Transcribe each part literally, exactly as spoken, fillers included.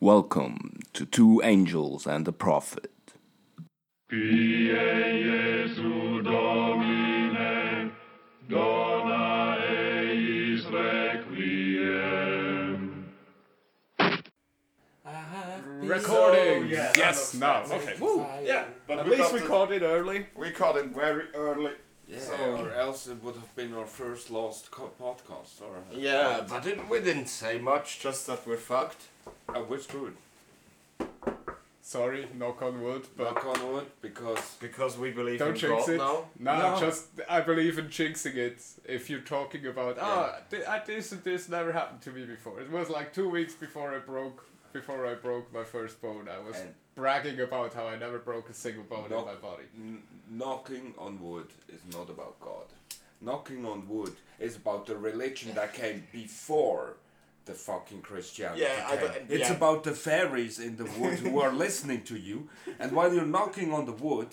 Welcome to Two Angels and the Prophet. Recording! Yes, yes now. Okay. Woo. Yeah, but at least we caught it early. We caught it very early. Yeah. So, or else it would have been our first lost co- podcast. Or yeah, but it, we didn't say much, just that we're fucked. Uh, we're screwed. Sorry, knock on wood. But knock on wood, because because we believe don't in jinx God it. now. No, no, just I believe in jinxing it. If you're talking about ah, yeah. oh, this and this never happened to me before. It was like two weeks before I broke before I broke my first bone. I was and bragging about how I never broke a single bone knock, in my body. N- knocking on wood is not about God. Knocking on wood is about the religion that came before the fucking Christianity. Yeah, I don't, it's yeah. about the fairies in the wood who are listening to you, and while you're knocking on the wood,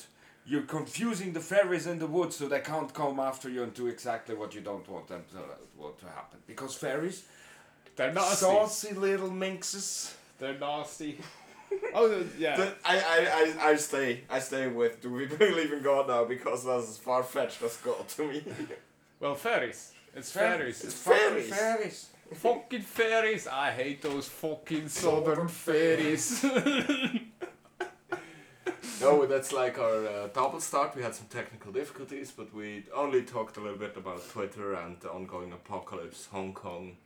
you're confusing the fairies in the wood so they can't come after you and do exactly what you don't want them to, uh, want to happen. Because fairies, they're nasty. Saucy little minxes. They're nasty. Oh yeah. The, I, I, I, I stay I stay with do we believe in God now, because that's as far fetched as God to me. Well, fairies. It's fairies. It's fairies. It's fairies. Fucking fairies. I hate those fucking southern fairies. No, that's like our uh, double start. We had some technical difficulties, but we only talked a little bit about Twitter and the ongoing apocalypse, Hong Kong.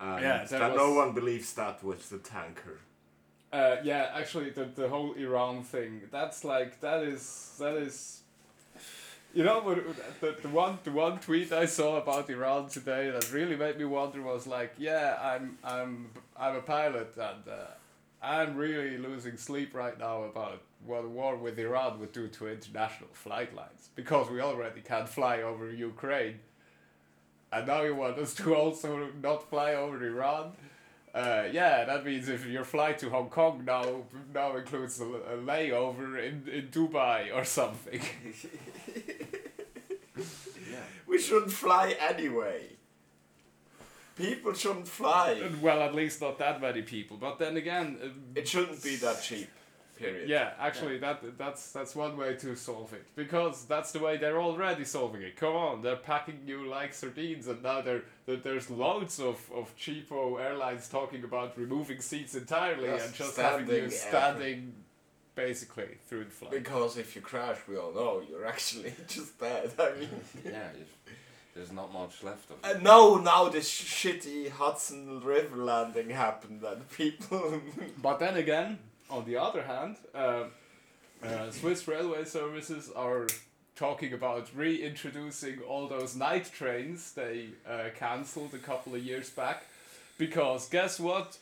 And yeah, that, that was... no one believes that with the tanker. Uh, yeah, actually, the the whole Iran thing, that's like, that is, that is, you know, the, the one the one tweet I saw about Iran today that really made me wonder was like, yeah, I'm, I'm, I'm a pilot and uh, I'm really losing sleep right now about what a war with Iran would do to international flight lines, because we already can't fly over Ukraine, and now you want us to also not fly over Iran? Uh, yeah, that means if your flight to Hong Kong now now includes a, a layover in, in Dubai or something. Yeah. We shouldn't fly anyway. People shouldn't fly. Well, at least not that many people. But then again, uh, it shouldn't be that cheap. Period. Yeah, actually, yeah. that that's that's one way to solve it, because that's the way they're already solving it. Come on, they're packing you like sardines, and now they're, they're, there's loads of, of cheapo airlines talking about removing seats entirely just and just having you standing, air. basically, through the flight. Because if you crash, we all know you're actually just dead. I mean, yeah, there's not much left of it. Uh, no, now this shitty Hudson River landing happened, and people. But then again. On the other hand, uh, uh, Swiss railway services are talking about reintroducing all those night trains they uh, cancelled a couple of years back, because guess what?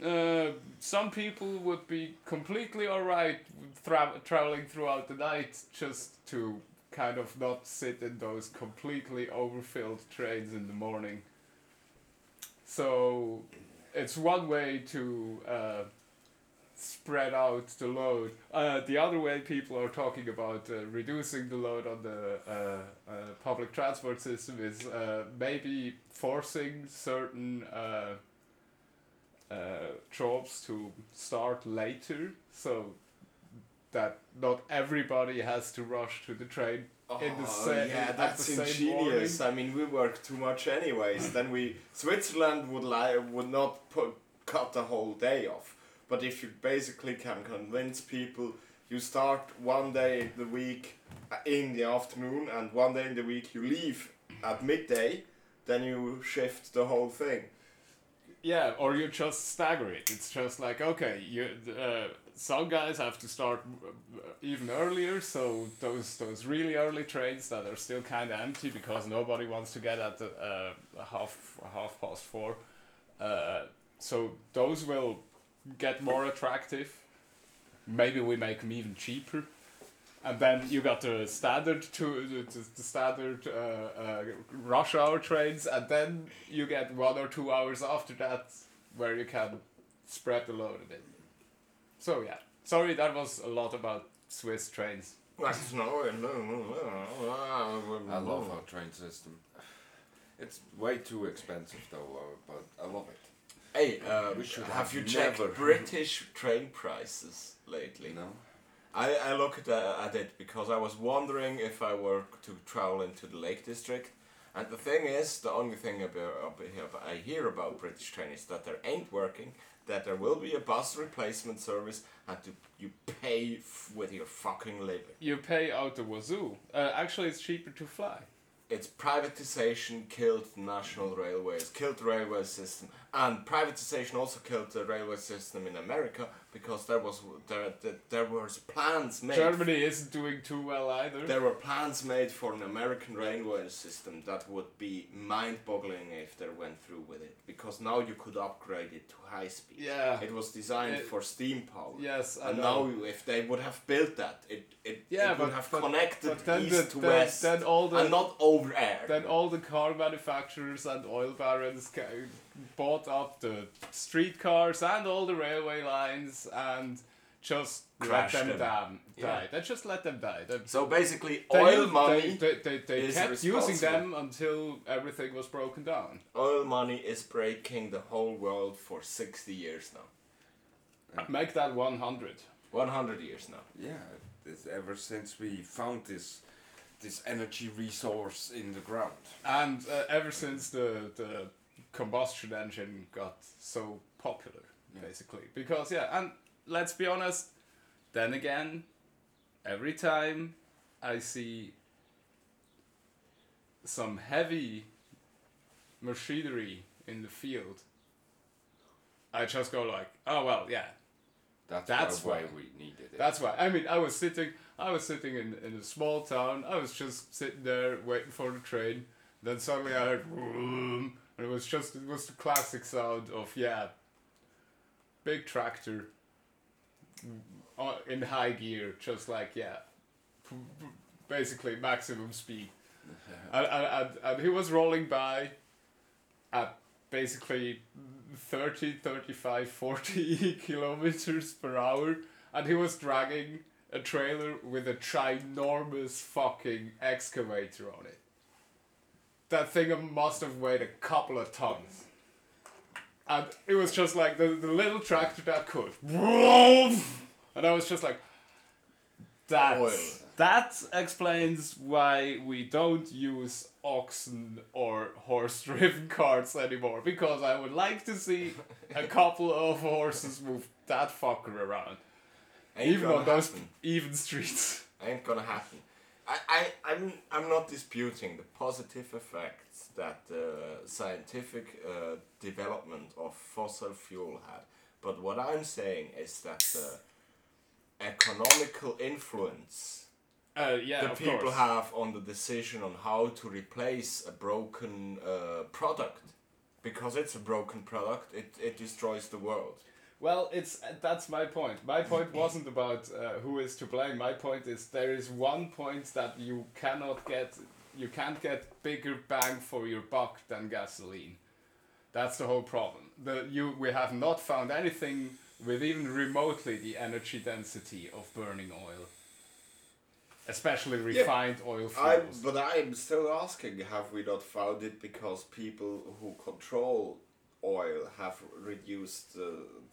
Uh, some people would be completely alright tra- travelling throughout the night just to kind of not sit in those completely overfilled trains in the morning. So it's one way to... Uh, spread out the load. Uh, the other way people are talking about uh, reducing the load on the uh, uh, public transport system is uh, maybe forcing certain uh, uh, jobs to start later, so that not everybody has to rush to the train oh, in the same yeah, that's the ingenious. Same I mean, we work too much anyways. Then we Switzerland would lie would not put cut the whole day off. But if you basically can convince people, you start one day in the week in the afternoon and one day in the week you leave at midday, then you shift the whole thing. Yeah, or you just stagger it. It's just like, okay, you uh, some guys have to start even earlier, so those those really early trains that are still kind of empty because nobody wants to get at the, uh, half, half past four, uh, so those will... get more attractive. Maybe we make them even cheaper, and then you got the standard to the, the standard uh, uh, rush hour trains, and then you get one or two hours after that where you can spread the load a bit. So yeah, sorry, that was a lot about Swiss trains. I love our train system. It's way too expensive though, but I love it. Hey, uh, we should have, have you checked never. British train prices lately? No. I, I looked uh, at it because I was wondering if I were to travel into the Lake District. And the thing is, the only thing I hear about British train is that they ain't working, that there will be a bus replacement service, and you pay f- with your fucking living. You pay out the wazoo. Uh, actually, it's cheaper to fly. It's privatization killed national railways, killed the railway system, and privatization also killed the railway system in America because there was there there, there was plans made. Germany isn't doing too well either. There were plans made for an American railway system that would be mind-boggling if they went through with it, because now you could upgrade it to high speed. Yeah. It was designed it, for steam power. Yes, I and know. Now if they would have built that, it it, yeah, it would but, have but, connected but east the, to then, west then all the, and not over. Air. Then all the car manufacturers and oil barons ca- bought up the streetcars and all the railway lines and just Crashed let them, them. Dam- die. Yeah. They just let them die. They, so basically they, oil they, money They, they, they, they kept using them until everything was broken down. Oil money is breaking the whole world for sixty years now. Make that one hundred. one hundred years now. Yeah, it's ever since we found this... this energy resource in the ground. And uh, ever since the, the combustion engine got so popular, yeah. basically. Because, yeah, and let's be honest, then again, every time I see some heavy machinery in the field, I just go like, oh, well, yeah. That's, That's why, why we needed it. That's why. I mean, I was sitting... I was sitting in, in a small town, I was just sitting there waiting for the train, then suddenly I heard vroom, and it was just, it was the classic sound of, yeah, big tractor in high gear, just like, yeah, basically maximum speed. and, and, and he was rolling by at basically thirty, thirty-five, forty kilometers per hour, and he was dragging a trailer with a ginormous fucking excavator on it. That thing must have weighed a couple of tons. And it was just like the, the little tractor that could. And I was just like, that's, that explains why we don't use oxen or horse-driven carts anymore. Because I would like to see a couple of horses move that fucker around. Ain't even on those happen. Even streets. Ain't gonna happen. I, I, I'm I'm not disputing the positive effects that the uh, scientific uh, development of fossil fuel had. But what I'm saying is that the economical influence uh, yeah, the people course. have on the decision on how to replace a broken uh, product. Because it's a broken product, it, it destroys the world. Well, it's that's my point. My point wasn't about uh, who is to blame. My point is there is one point that you cannot get, you can't get bigger bang for your buck than gasoline. That's the whole problem. The, you we have not found anything with even remotely the energy density of burning oil, especially refined yeah, oil fuels. I, but I'm still asking, have we not found it because people who control oil have reduced uh,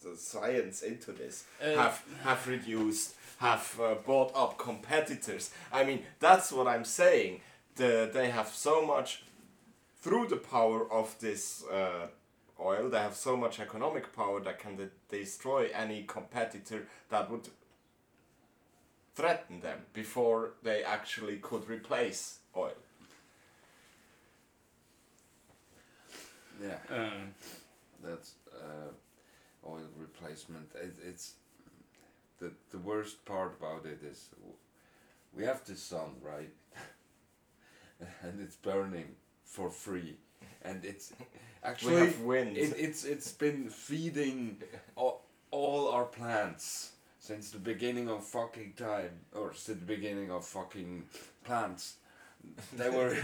the science into this, uh, have have reduced, have uh, bought up competitors. I mean, that's what I'm saying. The, they have so much, through the power of this uh, oil, they have so much economic power that can de- destroy any competitor that would threaten them before they actually could replace oil. Yeah, um. that's uh, oil replacement. It, it's the the worst part about it is we have the sun, right? And it's burning for free, and it's actually we have wind. It, it's it's been feeding all, all our plants since the beginning of fucking time, or since the beginning of fucking plants. They were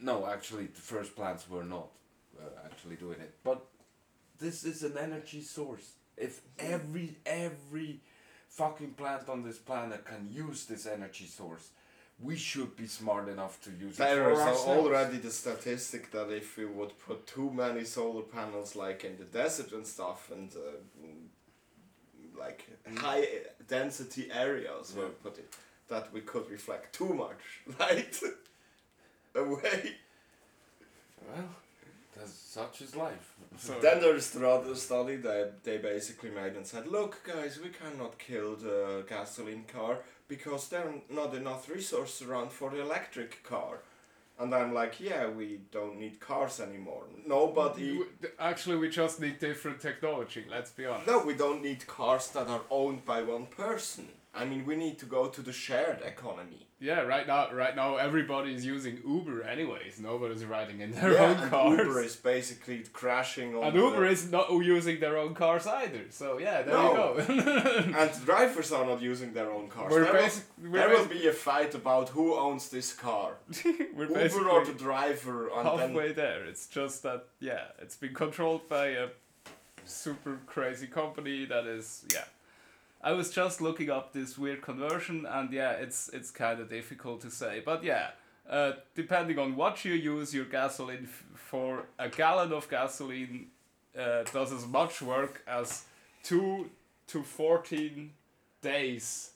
no, actually, the first plants were not. Actually doing it, but this is an energy source. If every every fucking plant on this planet can use this energy source, we should be smart enough to use there it for ourselves. There is already the statistic that if we would put too many solar panels like in the desert and stuff, and uh, like high density areas, yeah. we'll put it, that we could reflect too much light away. Well, that's, such is life. So then there's the other study that they basically made and said, look guys, we cannot kill the gasoline car because there are not enough resources around for the electric car. And I'm like, yeah, we don't need cars anymore. Nobody... Actually, we just need different technology, let's be honest. No, we don't need cars that are owned by one person. I mean, we need to go to the shared economy. Yeah, right now, right now everybody is using Uber anyways. Nobody's riding in their yeah, own and cars. Uber is basically crashing on. And Uber the... is not using their own cars either. So yeah, there no. you go. And drivers are not using their own cars. We're there basi- will, we're there basi- will be a fight about who owns this car. We're Uber or the driver. And halfway then... there. It's just that yeah, it's been controlled by a super crazy company that is yeah. I was just looking up this weird conversion, and yeah, it's it's kind of difficult to say. But yeah, uh, depending on what you use your gasoline f- for, a gallon of gasoline uh, does as much work as two to fourteen days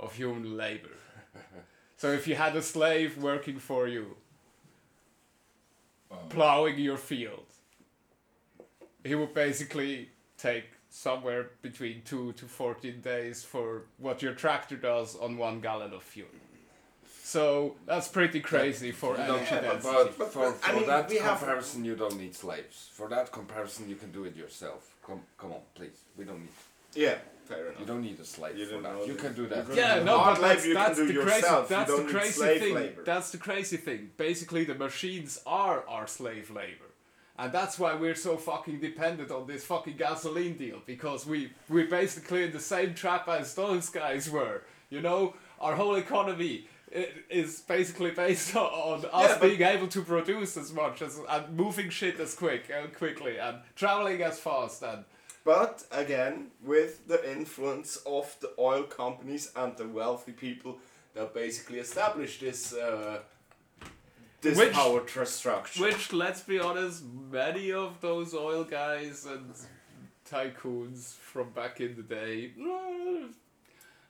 of human labor. So if you had a slave working for you, um. plowing your field, he would basically take... somewhere between two to fourteen days for what your tractor does on one gallon of fuel. So that's pretty crazy but, for energy yeah, density. But, but for, for I mean, that comparison have... you don't need slaves. For that comparison you can do it yourself. Come come on, please. We don't need... Yeah, fair enough. You don't need a slave you for that. You can do that. Yeah, no, but that's, that's the crazy, that's the crazy thing. Labor. That's the crazy thing. Basically the machines are our slave labor. And that's why we're so fucking dependent on this fucking gasoline deal, because we, we're basically in the same trap as those guys were, you know? Our whole economy is basically based on us yeah, being able to produce as much as, and moving shit as quick uh, quickly and traveling as fast. And but, again, with the influence of the oil companies and the wealthy people that basically established this... Uh, This which, power structure. Which, let's be honest, many of those oil guys and tycoons from back in the day,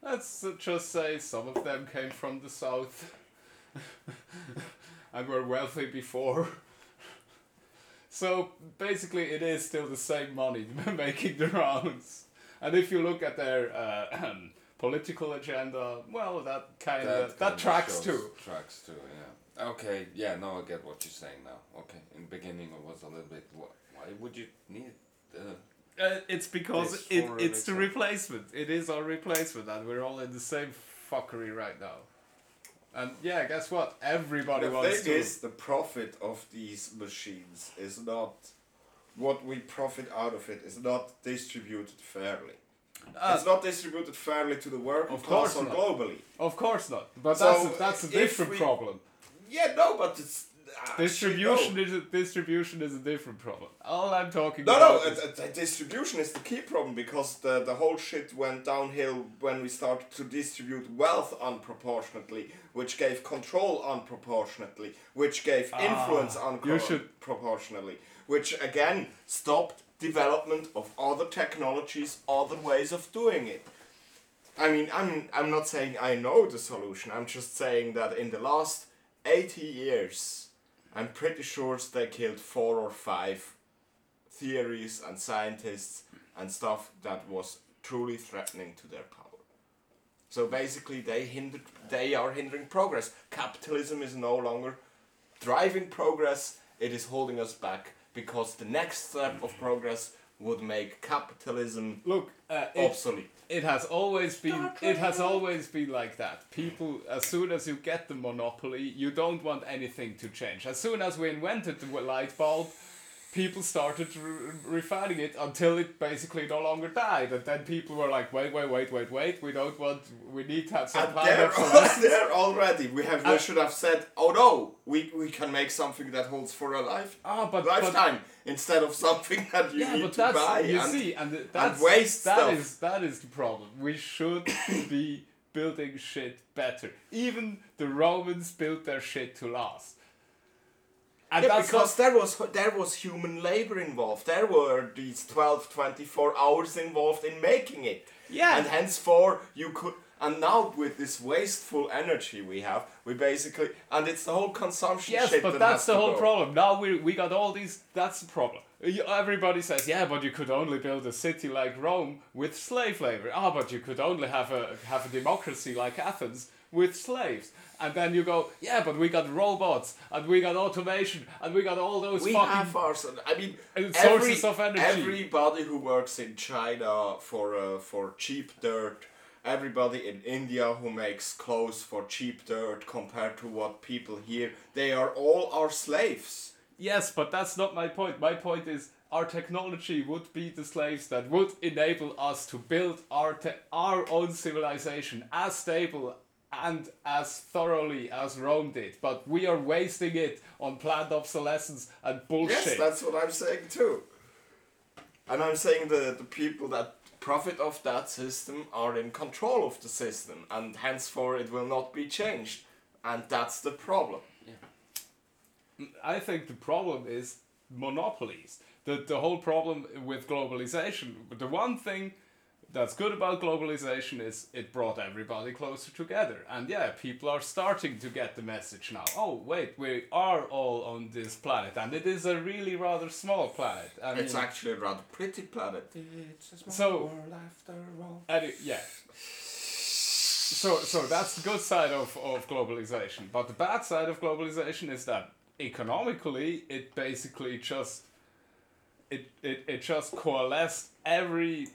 let's just say some of them came from the south and were wealthy before. So basically it is still the same money making the rounds. And if you look at their... Uh, political agenda, well, that kind of... That, that tracks too. Tracks too, yeah. Okay, yeah, now I get what you're saying now. Okay, in the beginning it was a little bit, why would you need... Uh, uh, it's because it, it's the replacement. It is our replacement, and we're all in the same fuckery right now. And yeah, guess what? Everybody wants to... The thing is, the profit of these machines is not... What we profit out of it is not distributed fairly. Uh, it's not distributed fairly to the working class or not. Globally. Of course not. But so that's a, that's a different we, problem. Yeah, no, but it's... Uh, distribution, is a, distribution is a different problem. All I'm talking no, about No, no, uh, uh, distribution is the key problem, because the, the whole shit went downhill when we started to distribute wealth unproportionately, which gave control unproportionately, which gave ah, influence unproportionately, which again stopped development of other technologies, other ways of doing it. I mean, I'm I'm not saying I know the solution, I'm just saying that in the last eighty years, I'm pretty sure they killed four or five theories and scientists and stuff that was truly threatening to their power. So basically they hindered, they are hindering progress. Capitalism is no longer driving progress, it is holding us back. Because the next step of progress would make capitalism Look, uh, it, obsolete. It has always been. It has always been like that. People, as soon as you get the monopoly, you don't want anything to change. As soon as we invented the light bulb, people started re- refining it until it basically no longer died, and then people were like, wait, wait, wait, wait, wait. We don't want. We need to have some power. There already. We have. And we should have said, oh no, we we can make something that holds for a life ah, but, lifetime but, instead of something that you yeah, need but to that's, buy you and, see, and, that's, and waste that stuff. Is, that is the problem. We should be building shit better. Even the Romans built their shit to last. And yeah, that's because there was there was human labor involved. There were these twelve, twenty-four hours involved in making it. Yeah. And henceforth you could... And now with this wasteful energy we have, we basically... And it's the whole consumption yes, shit. Yes, but that that's the whole go. problem. Now we we got all these... That's the problem. Everybody says, yeah, but you could only build a city like Rome with slave labor. Ah, oh, but you could only have a have a democracy like Athens with slaves. And then you go, yeah, but we got robots, and we got automation, and we got all those we fucking... We have our... I mean, sources every, of energy. Everybody who works in China for uh, for cheap dirt... Everybody in India who makes clothes for cheap dirt compared to what people here, they are all our slaves. Yes, but that's not my point. My point is our technology would be the slaves that would enable us to build our te- our own civilization as stable and as thoroughly as Rome did. But we are wasting it on planned obsolescence and bullshit. Yes, that's what I'm saying too. And I'm saying the, the people that profit of that system are in control of the system, and henceforth it will not be changed, and that's the problem. Yeah. I think the problem is monopolies. The, the whole problem with globalization, the one thing that's good about globalization is it brought everybody closer together, and yeah, people are starting to get the message now. Oh wait, we are all on this planet, and it is a really rather small planet. I mean, it's actually a rather pretty planet. It's a small so, world after all. Any, yeah. So so that's the good side of, of globalization, but the bad side of globalization is that economically it basically just it it, it just coalesced every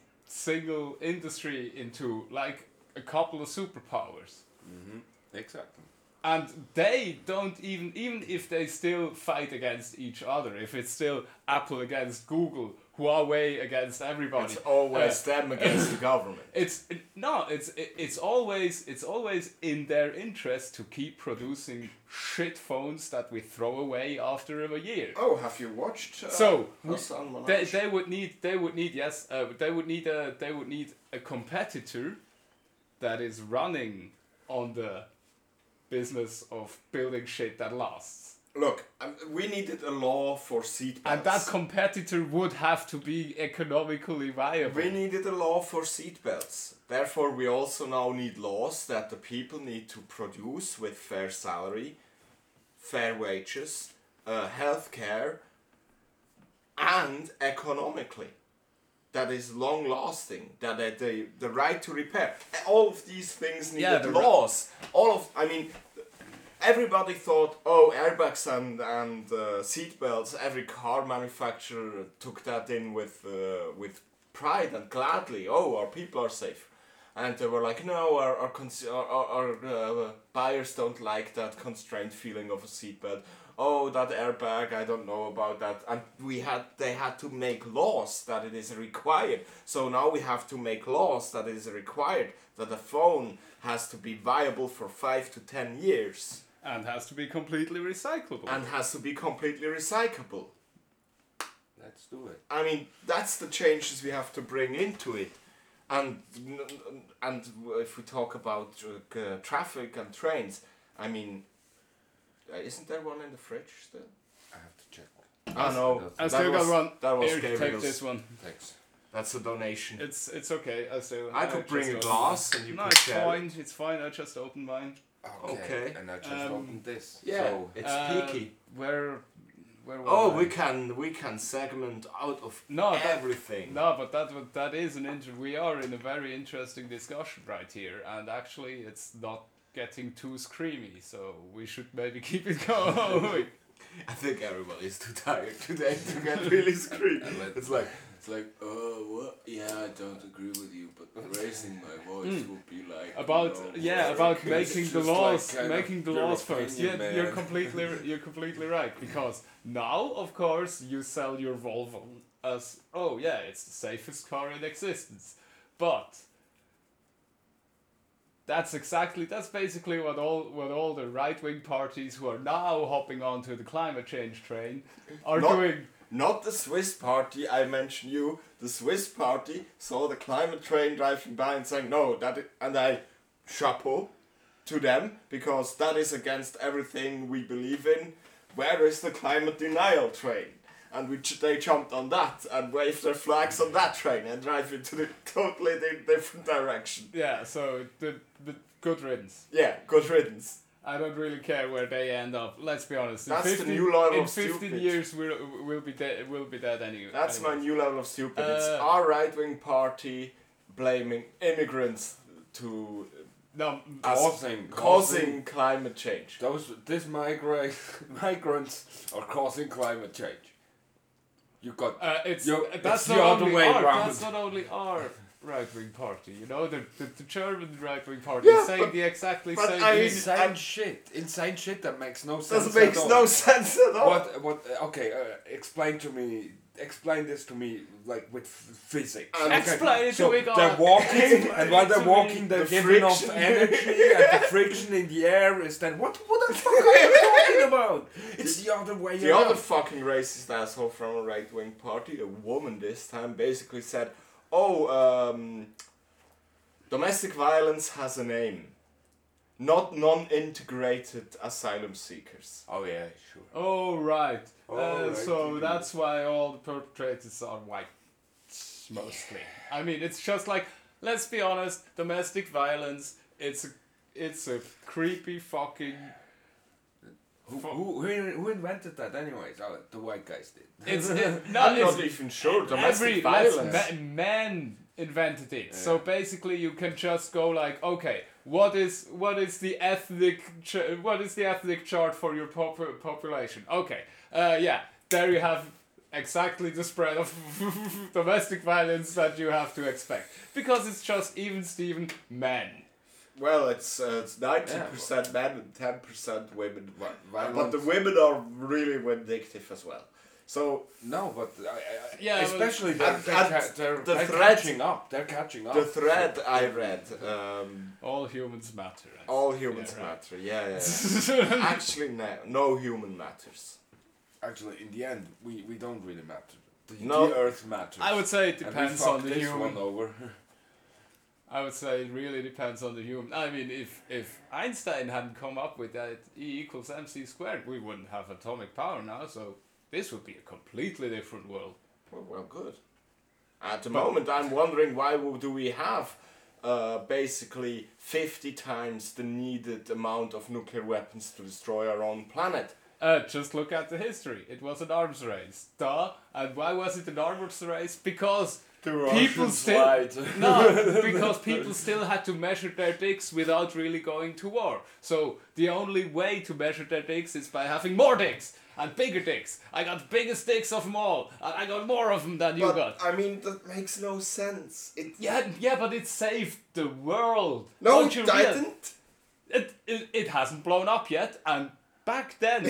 single industry into like a couple of superpowers. Mm-hmm. Exactly. And they don't even, even if they still fight against each other, if it's still Apple against Google, Huawei against everybody, it's always uh, them against the government. It's it, no, it's it, it's always it's always in their interest to keep producing shit phones that we throw away after a year. Oh, have you watched? Uh, so we, they they would need they would need yes uh, they would need a they would need a competitor that is running on the business of building shit that lasts. Look, um, we needed a law for seatbelts. And that competitor would have to be economically viable. We needed a law for seatbelts. Therefore, we also now need laws that the people need to produce with fair salary, fair wages, uh, health care, and economically. That is long lasting, that uh, the, the right to repair. All of these things needed yeah, laws. Ra- All of, I mean... Everybody thought, oh, airbags and, and uh, seatbelts, every car manufacturer took that in with uh, with pride and gladly, oh, our people are safe. And they were like, no, our our, cons- our, our uh, buyers don't like that constrained feeling of a seatbelt. Oh, that airbag, I don't know about that. And we had they had to make laws that it is required. So now we have to make laws that it is required that a phone has to be viable for five to ten years. And has to be completely recyclable. And has to be completely recyclable. Let's do it. I mean, that's the changes we have to bring into it. And and if we talk about uh, traffic and trains, I mean, isn't there one in the fridge still? I have to check. I oh, know. I still got one. That was Here, take this one. Thanks. That's a donation. It's it's okay. I still. I could I bring a glass and you no, could it's share. Fine. It's fine. I just opened mine. Okay. okay. And I just um, opened this. Yeah. So it's uh, peaky. Where, where? Oh, I? we can we can segment out of no, everything. That, no, but that that is an inter. We are in a very interesting discussion right here, and actually, it's not getting too screamy, so we should maybe keep it going. I think everybody is too tired today to get really screamy. It's like. It's like, oh, what? Yeah, I don't agree with you, but raising my voice mm. would be like about you know, yeah about making the laws, like making the laws first. Yeah, man. you're completely you're completely right because now, of course, you sell your Volvo as oh yeah, it's the safest car in existence, but that's exactly that's basically what all what all the right wing parties who are now hopping onto the climate change train are Not- doing. Not the Swiss party, I mentioned you. The Swiss party saw the climate train driving by and saying, no, that is, and I chapeau to them, because that is against everything we believe in. Where is the climate denial train? And we they jumped on that and waved their flags on that train and drive into the totally different direction. Yeah, so the, the good riddance. Yeah, good riddance. I don't really care where they end up. Let's be honest. That's fifteen, the new level of stupid. In fifteen years, we'll we'll be dead. We'll be dead anyway. That's anyway. My new level of stupid. Uh, it's our right wing party blaming immigrants to no, causing, causing causing climate change. Those this migrate migrants are causing climate change. You got uh, it's you, that's it's not the other only way our, around. That's not only our right-wing party, you know, the the, the German right-wing party yeah, is saying but, the exactly but same I mean, insane I'm, shit, insane shit that makes no sense. That makes at all. no sense at all. What what? Okay, uh, explain to me. Explain this to me, like with physics. Um, okay. Explain it so to me. So they're walking, and while they're walking, they're the giving off energy, and the friction in the air is then what? What the fuck are you talking about? It's the other way. The around. Other fucking racist asshole from a right-wing party, a woman this time, basically said, oh, um, domestic violence has a name. Not non-integrated asylum seekers. Oh, yeah, sure. Oh, right. Oh, uh, right. So that's why all the perpetrators are white, mostly. Yeah. I mean, it's just like, let's be honest, domestic violence, it's a, it's a creepy fucking... Who, who, who invented that anyways? Oh, the white guys did. It's, it, no, I'm it's, not even sure. Domestic every, violence. Ma- men invented it. Yeah. So basically you can just go like, okay, what is what is the ethnic ch- what is the ethnic chart for your pop- population? Okay, uh, yeah, there you have exactly the spread of domestic violence that you have to expect. Because it's just even Steven men. Well, it's uh, it's ninety percent yeah. men and ten percent women. Right. Violence. But the women are really vindictive as well. So no, but uh, yeah, especially well, they're, they're, ca- they're, the they're thread, catching up. They're catching up. The thread so, I read. Um, all humans matter. All humans yeah, matter. Right. Yeah, yeah. yeah. Actually, no, no human matters. Actually, in the end, we, we don't really matter. The, no. the earth matters. I would say it depends on the human. Over. I would say it really depends on the human. I mean, if, if Einstein hadn't come up with that E equals mc squared, we wouldn't have atomic power now, so this would be a completely different world. Well, well good. At the but moment, I'm wondering why do we have uh, basically fifty times the needed amount of nuclear weapons to destroy our own planet? Uh, just look at the history. It was an arms race. Duh. And why was it an arms race? Because... people still no, because people still had to measure their dicks without really going to war. So the only way to measure their dicks is by having more dicks and bigger dicks. I got the biggest dicks of them all, and I got more of them than but, you got. I mean, that makes no sense. It yeah, yeah, but it saved the world. No, it didn't. It, it it hasn't blown up yet, and back then.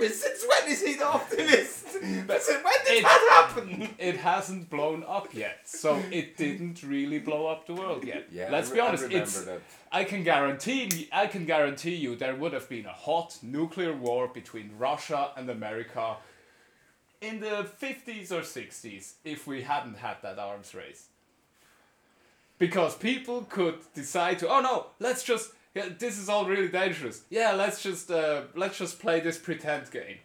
Since when is he the optimist? But so when did it, that happen? It hasn't blown up yet, so it didn't really blow up the world yet. Yeah, let's re- be honest. I, it's, I can guarantee. I can guarantee you there would have been a hot nuclear war between Russia and America in the fifties or sixties if we hadn't had that arms race. Because people could decide to. Oh no! Let's just. Yeah, this is all really dangerous. Yeah, let's just uh, let's just play this pretend game.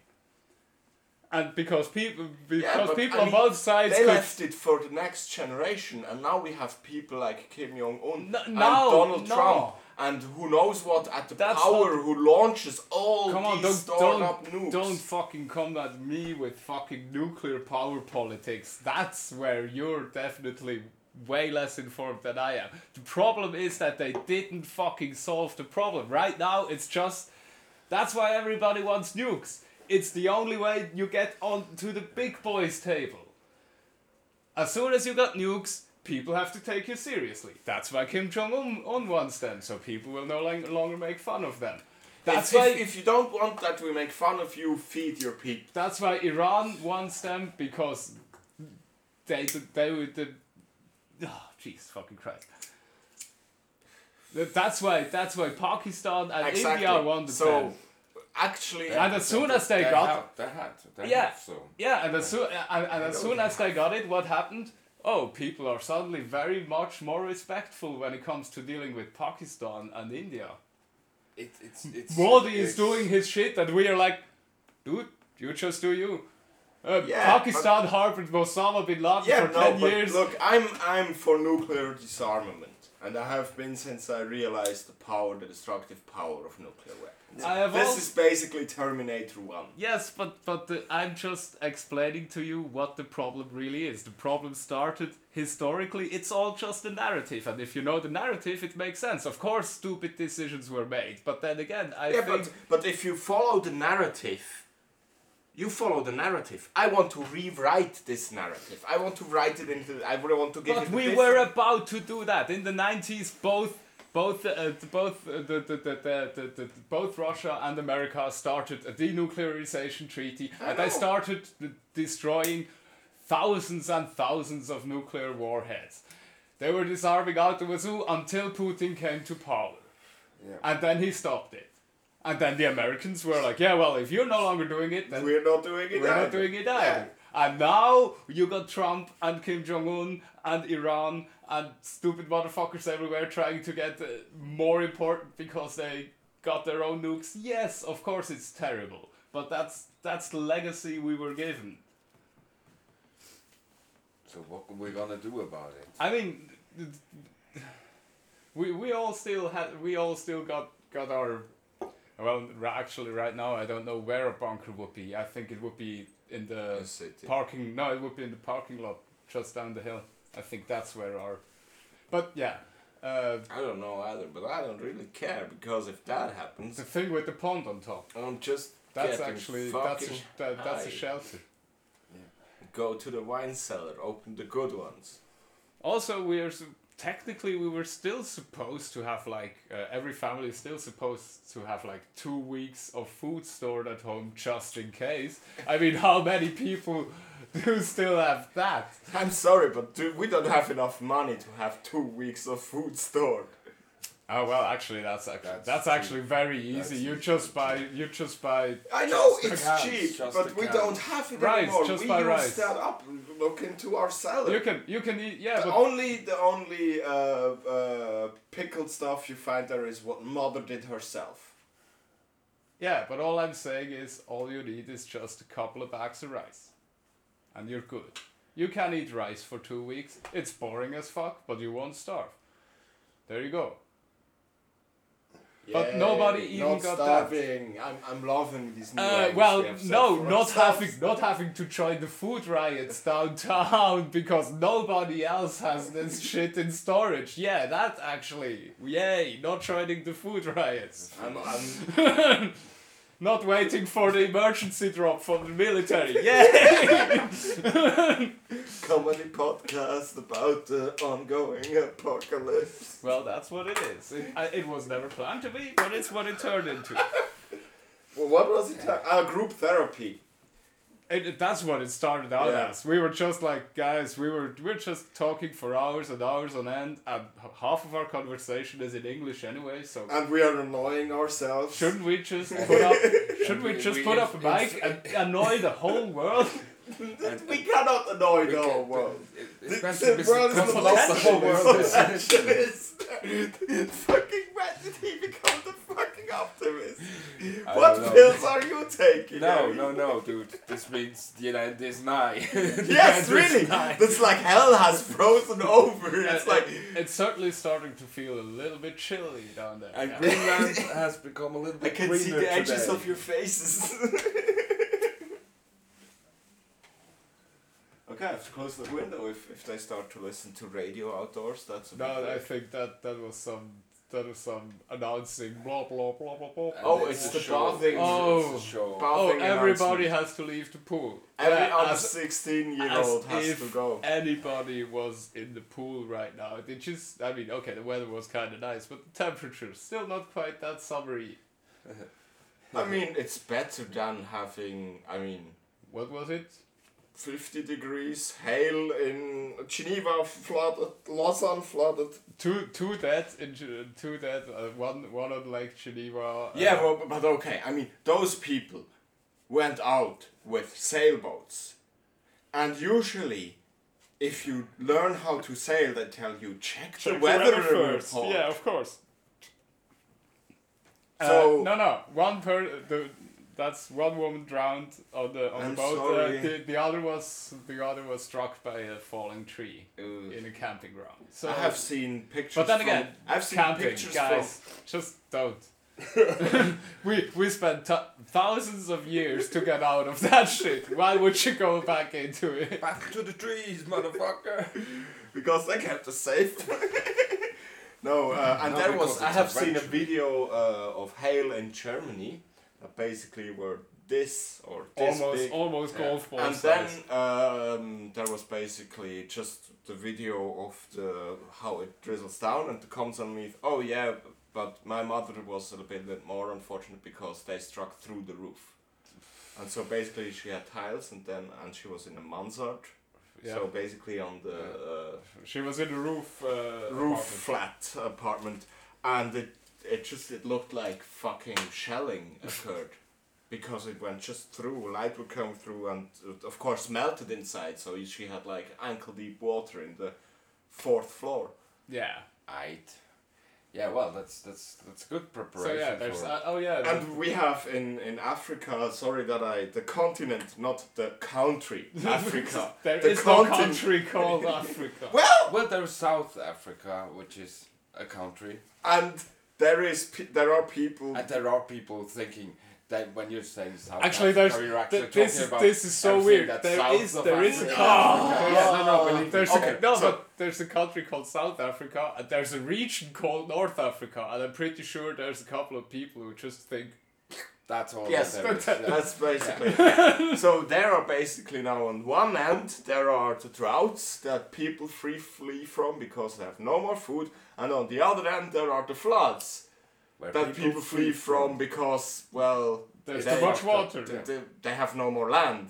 And because people because yeah, people I on mean, both sides they left it for the next generation, and now we have people like Kim Jong Un no, and no, Donald no. Trump and who knows what at the That's power not, who launches all come on, these torn up nukes. Don't fucking come at me with fucking nuclear power politics. That's where you're definitely way less informed than I am. The problem is that they didn't fucking solve the problem. Right now, it's just... That's why everybody wants nukes. It's the only way you get on to the big boys' table. As soon as you got nukes, people have to take you seriously. That's why Kim Jong Un wants them, so people will no lang- longer make fun of them. That's if, why if, if you don't want that we make fun of you, feed your people. That's why Iran wants them, because they... they, they, they oh, jeez, fucking Christ. That's why that's why Pakistan and exactly. India won the so, ten. Actually... And as soon as they, they got... Had, they had. They yeah, had, so. Yeah, and as, so, and, and as soon as they got it, what happened? oh, people are suddenly very much more respectful when it comes to dealing with Pakistan and India. It, it's, it's, Modi is doing his shit and we are like, dude, you just do you. Uh, yeah, Pakistan but, harbored Osama bin Laden yeah, for no, ten but years. Look, I'm I'm for nuclear disarmament. And I have been since I realized the power, the destructive power of nuclear weapons. I have this also, is basically Terminator one. Yes, but, but the, I'm just explaining to you what the problem really is. The problem started historically. It's all just a narrative. And if you know the narrative, it makes sense. Of course, stupid decisions were made. But then again, I yeah, think... But, but if you follow the narrative... You follow the narrative. I want to rewrite this narrative. I want to write it into... I want to give but it... But we different. were about to do that. In the nineties, both both uh, both uh, the, the, the, the, the both Russia and America started a denuclearization treaty. I and know. they started destroying thousands and thousands of nuclear warheads. They were disarming out the wazoo until Putin came to power. Yeah. And then he stopped it. And then the Americans were like, yeah, well, if you're no longer doing it, then we're not doing it we're either. Not doing it either. Yeah. And now you got Trump and Kim Jong Un and Iran and stupid motherfuckers everywhere trying to get uh, more important because they got their own nukes. Yes, of course it's terrible, but that's that's the legacy we were given. So what are we gonna do about it? I mean, we we all still had we all still got got our. Well, actually, right now, I don't know where a bunker would be. I think it would be in the, the city. parking... No, it would be in the parking lot just down the hill. I think that's where our... But, yeah. Uh, I don't know either, but I don't really care, because if that happens... The thing with the pond on top. I'm just That's actually... That's a, that, that's a shelter. Yeah. Go to the wine cellar, open the good ones. Also, we're... Technically, we were still supposed to have, like, uh, every family is still supposed to have, like, two weeks of food stored at home just in case. I mean, how many people do still have that? I'm sorry, but do, we don't have enough money to have two weeks of food stored. Oh, well, actually, that's actually, that's, that's actually very easy. That's you easy. just buy, you just buy... I know it's account. cheap, just but we don't have it rice, anymore. Just we buy use rice. that up, look into our salad. You can, you can eat, yeah, the but... Only, the only uh, uh, pickled stuff you find there is what Mother did herself. Yeah, but all I'm saying is all you need is just a couple of bags of rice. And you're good. You can eat rice for two weeks. It's boring as fuck, but you won't starve. There you go. Yay, but nobody even got starving. that. I'm I'm loving these new uh, Well, we no, not having not having to join the food riots downtown because nobody else has this shit in storage. Yeah, that actually. Yay, not joining the food riots. I'm, I'm not waiting for the emergency drop from the military. Yay! Comedy podcast about the ongoing apocalypse. Well, that's what it is. It, I, it was never planned to be, but it's what it turned into. Well, what was it? Our uh, group therapy. It, it, that's what it started out yeah. as. We were just like, guys, we were we're just talking for hours and hours on end, and half of our conversation is in English anyway, so... And we are annoying ourselves. Shouldn't we just put up, shouldn't we, we just we put up a mic and annoy the whole world? We cannot annoy the whole world. The world is the possible world. It's fucking mad. He becomes the fucking optimist. I what pills are you taking? No, no, no, dude. This means the end is nigh. Yes, really. It's like hell has frozen over. It's and, like it, it's certainly starting to feel a little bit chilly down there. And yeah. Greenland has become a little bit greener. I can see the edges today. of your faces. Okay, I have to close the window if, if they start to listen to radio outdoors. That's a no. I think that, that was some that was some announcing blah blah blah blah blah. And oh, it's, it's the show. bathing. Oh, it's show. Bathing oh, everybody has to leave the pool. Every yeah, other sixteen-year-old has if to go. Anybody was in the pool right now. It just, I mean, okay, the weather was kind of nice, but the temperature still not quite that summery. I mean, it's better than having. I mean, what was it? fifty degrees, hail in Geneva flooded, Lausanne flooded. Two two dead in two dead, uh, one one on Lake Geneva. Uh, yeah, but, but okay. I mean, those people went out with sailboats, and usually if you learn how to sail, they tell you check the check weather first. Report. Yeah, of course. So uh, no, no, one per the that's one woman drowned on the on I'm the boat. Uh, the, the other was the other was struck by a falling tree Ugh. in a camping ground. So I have seen pictures. But then from, again, I've seen camping, pictures guys. From... Just don't. we we spent t- thousands of years to get out of that shit. Why would you go back into it? Back to the trees, motherfucker. Because they kept us safe. No, uh, and no, there was I have seen a video uh, of hail in Germany that basically were this or this almost big. almost yeah. golf ball and size. Then um, there was basically just the video of the how it drizzles down and the comments underneath. Oh yeah. But my mother was a little bit more unfortunate because they struck through the roof. And so basically she had tiles and then and she was in a mansard. Yeah. So basically on the... Uh, she was in a roof... Uh, roof apartment. flat apartment. And it, it just it looked like fucking shelling occurred. Because it went just through, light would come through and it of course melted inside. So she had like ankle deep water in the fourth floor. Yeah. I'd... Yeah, well, that's that's that's good preparation. So yeah, there's for uh, oh yeah. And we have in, in Africa. Sorry that I the continent, not the country. Africa. there the is continent. No country called Africa. well, well, there's South Africa, which is a country. And there is pe- there are people. And there are people thinking that when you're saying South actually, Africa, there's, you're actually th- talking this about. This is so weird. There is there Africa. is a country. Oh. Yeah, no, no, there's okay, a, no, so, but. There's a country called South Africa, and there's a region called North Africa, and I'm pretty sure there's a couple of people who just think that's all. Yes, that that, yeah. that's basically. Yeah. Yeah. So there are basically now on one end there are the droughts that people free flee from because they have no more food, and on the other end there are the floods Where that people, people flee from, from because well there's they, too much water. The, the, yeah. They have no more land,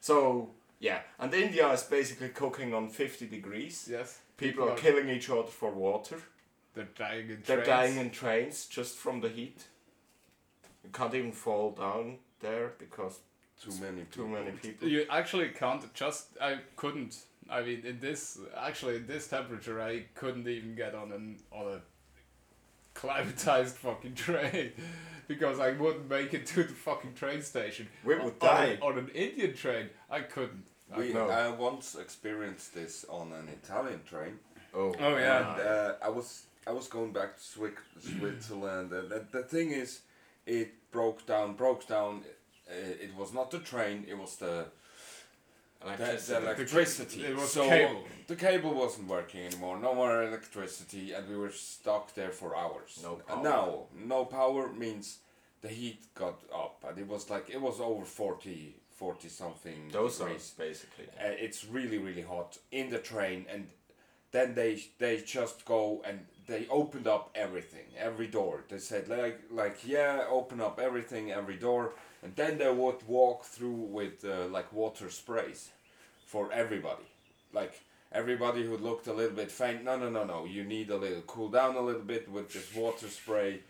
so. Yeah, and India is basically cooking on fifty degrees. Yes. People, People are, are killing each other for water. They're dying in They're trains. They're dying in trains just from the heat. You can't even fall down there because... Too many people. Too many people. You actually can't just... I couldn't. I mean, in this... Actually, in this temperature, I couldn't even get on an on a climatized fucking train. Because I wouldn't make it to the fucking train station. We would on, die. On, on an Indian train, I couldn't. I we, know. I once experienced this on an Italian train. Oh, oh yeah. And, uh, I was I was going back to Swick, Switzerland. And the, the thing is, it broke down, broke down. It, it was not the train, it was the electricity. The, the electricity. It was so cable. The cable wasn't working anymore. No more electricity, and we were stuck there for hours. No power. Now, no power means the heat got up, and it was like it was over forty, forty something. Those degrees. Are basically. Uh, it's really, really hot in the train, and then they they just go and they opened up everything, every door. They said like like yeah, open up everything, every door. And then they would walk through with uh, like water sprays for everybody. Like everybody who looked a little bit faint, no, no, no, no, you need a little, cool down a little bit with this water spray.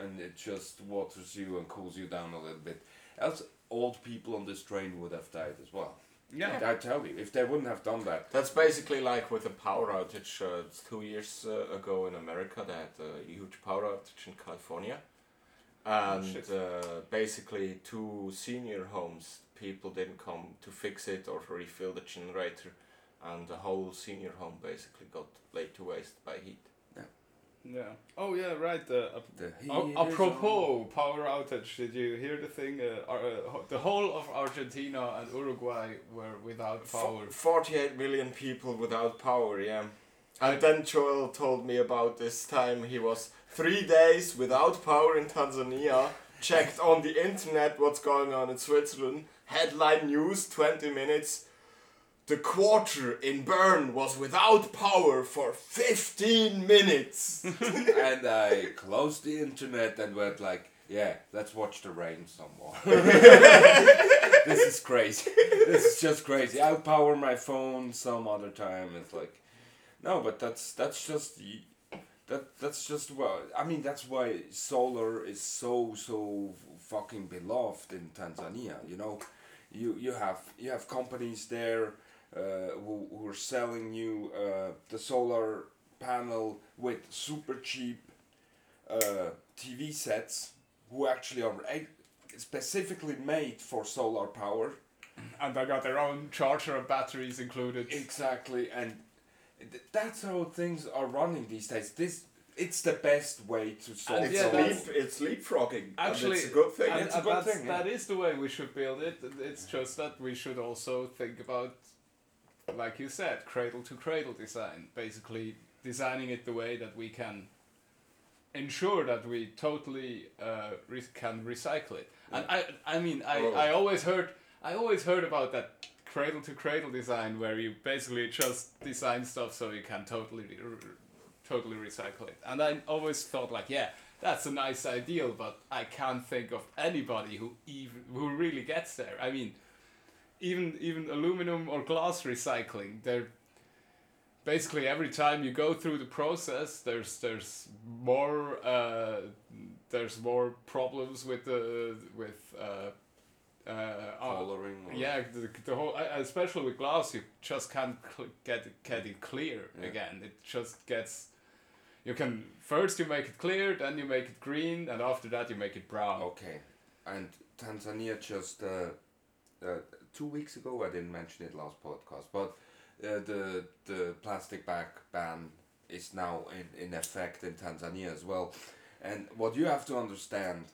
And it just waters you and cools you down a little bit. Else old people on this train would have died as well. Yeah. And I tell you, if they wouldn't have done that. That's basically like with the power outage uh, two years uh, ago in America. They had a huge power outage in California. And uh, basically two senior homes, people didn't come to fix it or to refill the generator, and the whole senior home basically got laid to waste by heat. Yeah. Yeah. Oh yeah, right. Uh, the ap- apropos power outage, did you hear the thing? Uh, uh, the whole of Argentina and Uruguay were without power. forty-eight million people without power, yeah. And then Joel told me about this time he was three days without power in Tanzania, checked on the internet what's going on in Switzerland, headline news, twenty minutes. The quarter in Bern was without power for fifteen minutes. And I closed the internet and went like, yeah, let's watch the rain some more. This is crazy. This is just crazy. I'll power my phone some other time. It's like... No, but that's that's just that that's just well. I mean, that's why solar is so so fucking beloved in Tanzania. You know, you you have you have companies there uh, who, who are selling you uh, the solar panel with super cheap uh, T V sets, who actually are specifically made for solar power. And they got their own charger and batteries included. Exactly, and th- that's how things are running these days. This It's the best way to solve it. Yeah, leap, it's leapfrogging. Actually, it's a good thing. And, it's a good thing. That yeah. is the way we should build it. It's just that we should also think about, like you said, cradle to cradle design. Basically, designing it the way that we can ensure that we totally uh, re- can recycle it. Yeah. And I, I mean, I, oh. I always heard, I always heard about that cradle to cradle design where you basically just design stuff so you can totally. Re- totally recycle it. And I always thought like, yeah, that's a nice ideal, but I can't think of anybody who even who really gets there. I mean, even even aluminum or glass recycling, they're basically every time you go through the process, there's there's more uh, there's more problems with the with uh, Uh, coloring uh, yeah the, the whole uh, especially with glass, you just can't cl- get it, get it clear yeah. again. It just gets, you can first you make it clear, then you make it green, and after that you make it brown. Okay, and Tanzania just uh, uh, two weeks ago, I didn't mention it last podcast, but uh, the the plastic bag ban is now in, in effect in Tanzania as well. And what you have to understand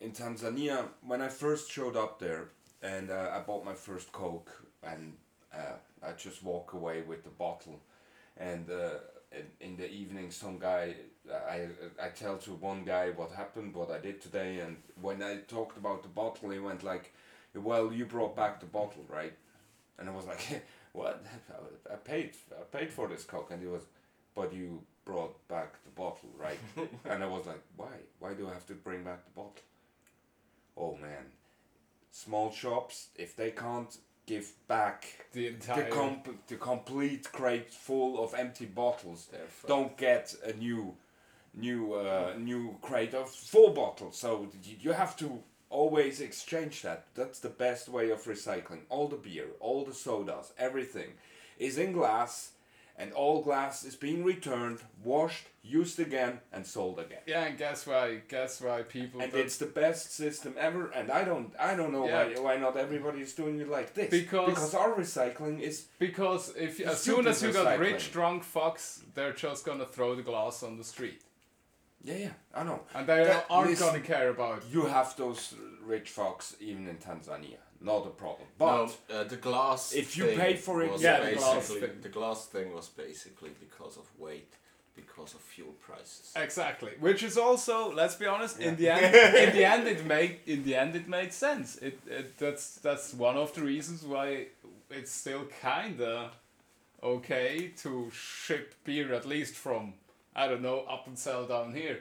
in Tanzania, when I first showed up there, and uh, I bought my first Coke, and uh, I just walk away with the bottle, and uh, in, in the evening, some guy, I I tell to one guy what happened, what I did today, and when I talked about the bottle, he went like, "Well, you brought back the bottle, right?" And I was like, "What? I paid, I paid for this Coke," and he was, "But you brought back the bottle, right?" And I was like, "Why? Why do I have to bring back the bottle?" Oh man, small shops, if they can't give back the entire the, comp- the complete crate full of empty bottles, Therefore. don't get a new new uh, new crate of full bottles. So you have to always exchange that. That's the best way of recycling. All the beer, all the sodas, everything is in glass, and all glass is being returned, washed, used again, and sold again. Yeah, and guess why? Guess why people? And it's the best system ever. And I don't, I don't know yeah. why, why not everybody is doing it like this. Because, because our recycling is because if as soon as you recycling. got rich drunk fucks, they're just gonna throw the glass on the street. Yeah, yeah, I know. And they that aren't listen, gonna care about. You have those rich fucks even in Tanzania. Not a problem. But no, uh, the glass if you thing paid for it, yeah, the glass thing. The glass thing was basically because of weight, because of fuel prices. Exactly, which is also, let's be honest, yeah. in the end, in the end, it made in the end it made sense. It, it that's that's one of the reasons why it's still kinda okay to ship beer at least from I don't know up and sell down here.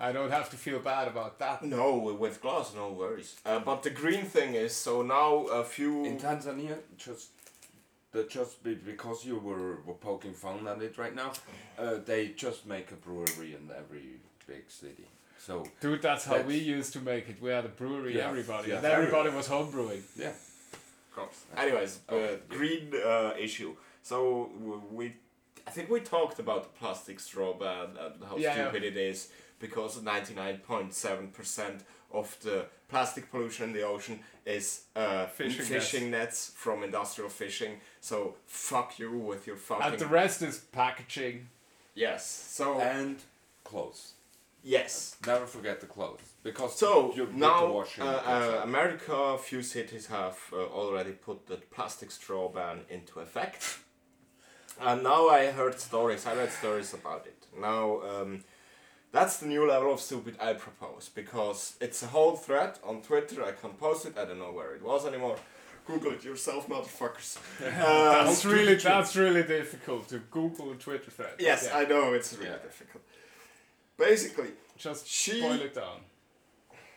I don't have to feel bad about that. No, with glass, no worries. Uh, but the green thing is, so now a few... In Tanzania, just the, just be, because you were, were poking fun at it right now, uh, they just make a brewery in every big city. So Dude, that's, that's how we used to make it. We had a brewery, yeah, everybody. Yeah, and everybody was home brewing. Yeah. Of course. Anyways, okay. uh, green uh, issue. So we, I think we talked about the plastic straw ban and how yeah, stupid yeah. it is. Because ninety-nine point seven percent of the plastic pollution in the ocean is uh, fishing, fishing nets. nets from industrial fishing. So fuck you with your fucking... And the rest is packaging. Yes. So and clothes. Yes. Never forget the clothes. Because so you now uh, uh, America, a few cities have uh, already put the plastic straw ban into effect. And now I heard stories, I read stories about it. Now... Um, That's the new level of stupid I propose, because it's a whole thread on Twitter. I can't post it. I don't know where it was anymore. Google it yourself, motherfuckers. Uh, that's really that's really difficult to Google a Twitter thread. Yes, yeah. I know it's really yeah. difficult. Basically, just she boil it down.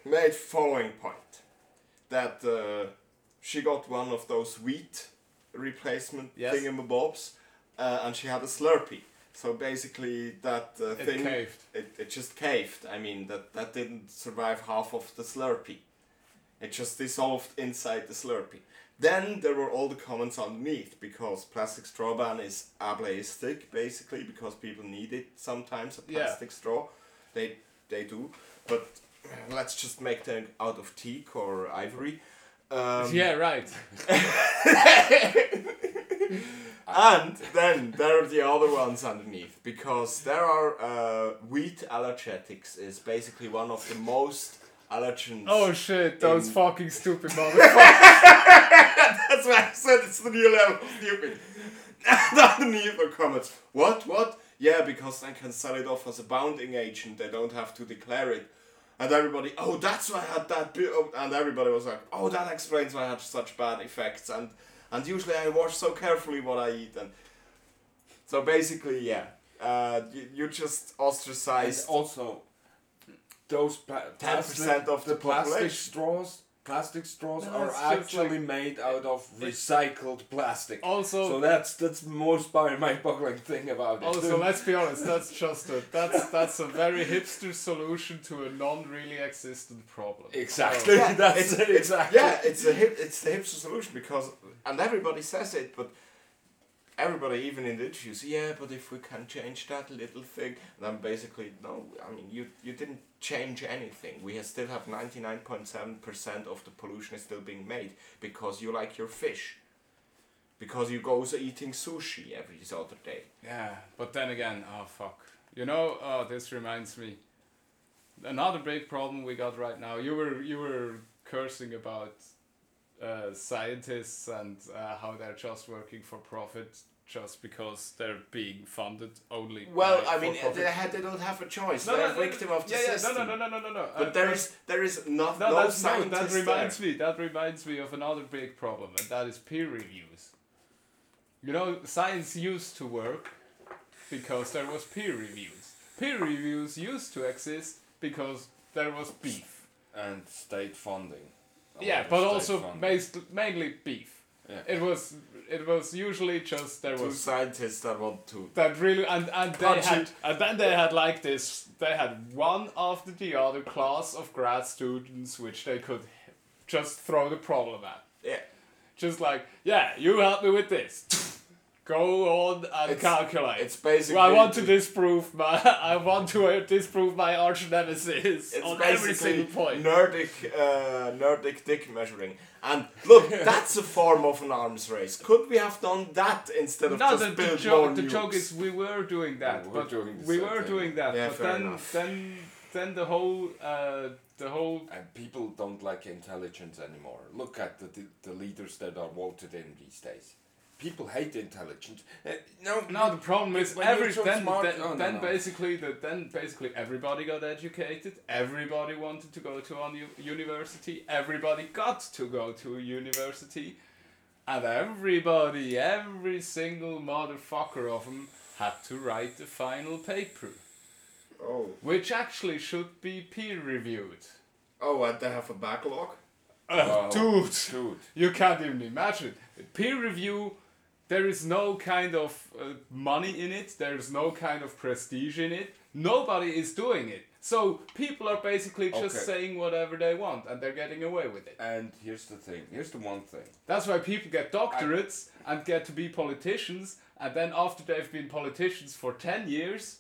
Made following point that uh, she got one of those wheat replacement yes. thingamabobs, uh, and she had a Slurpee. So basically that uh, it thing, caved. It, it just caved. I mean, that, that didn't survive half of the Slurpee. It just dissolved inside the Slurpee. Then there were all the comments underneath, because plastic straw ban is ableistic, basically, because people need it sometimes, a plastic yeah. straw. They they do. But let's just make them out of teak or ivory. Um, yeah, right. And then there are the other ones underneath, because there are uh, wheat allergetics is basically one of the most allergens. Oh shit, those in... fucking stupid motherfuckers. That's why I said it's the new level of stupid. Underneath the comments, what, what? Yeah, because I can sell it off as a bonding agent, they don't have to declare it. And everybody, oh, that's why I had that, be- and everybody was like, oh, that explains why I had such bad effects, and and usually I watch so carefully what I eat, and so basically, yeah, uh, you, you just ostracized. And also, those pla- ten percent of the, the plastic straws, plastic straws no, are actually like, made out of recycled plastic. Also, so that's that's most mind-boggling thing about it. Also, let's be honest, that's just a that's that's a very hipster solution to a non-really existent problem. Exactly, so, yeah, that's it's, exactly. Yeah, it's a hip, it's the hipster solution because, and everybody says it, but everybody, even in the interviews, yeah, but if we can change that little thing, then basically no. I mean, you you didn't change anything. We still have ninety-nine point seven percent of the pollution is still being made because you like your fish, because you go eating sushi every other day. Yeah, but then again, oh fuck. You know, oh, this reminds me. Another big problem we got right now. You were you were cursing about uh, scientists and uh, how they're just working for profit. Just because they're being funded only. Well, I mean, they, had, they don't have a choice. No, they're no, a victim no, of the yeah, yeah, system. No, no, no, no, no, no. But uh, there is there is not no, no scientist no, that reminds there. me. That reminds me of another big problem, and that is peer reviews. You know, science used to work because there was peer reviews. Peer reviews used to exist because there was beef and state funding. Yeah, but also based, mainly beef. Yeah. It was it was usually just there Two was scientists that want to that really and, and they had it. And then they had like this they had one after the other class of grad students which they could just throw the problem at. Yeah. Just like, yeah, you help me with this. Go on and it's, calculate. It's basically well, I want to disprove my I want to disprove my arch nemesis on every single point. Nerdic, uh, nerdic dick measuring. And look, that's a form of an arms race. Could we have done that instead of no, just building jo- more the nukes? The joke is we were doing that, we were but doing we were thing. doing that. Yeah, but then, enough. then, then the whole, uh, the whole. And people don't like intelligence anymore. Look at the the, the leaders that are voted in these days. People hate intelligence. Uh, no, no. The problem is every so then, smart, then, no, no, then no. basically the, then basically everybody got educated. Everybody wanted to go to a new university. Everybody got to go to a university, and everybody, every single motherfucker of them, had to write the final paper. Oh. Which actually should be peer reviewed. Oh, and they have a backlog. Uh, wow. Dude, dude, you can't even imagine peer review. There is no kind of uh, money in it. There is no kind of prestige in it. Nobody is doing it. So people are basically just okay. saying whatever they want and they're getting away with it. And here's the thing. Here's the one thing. That's why people get doctorates I... and get to be politicians. And then after they've been politicians for ten years,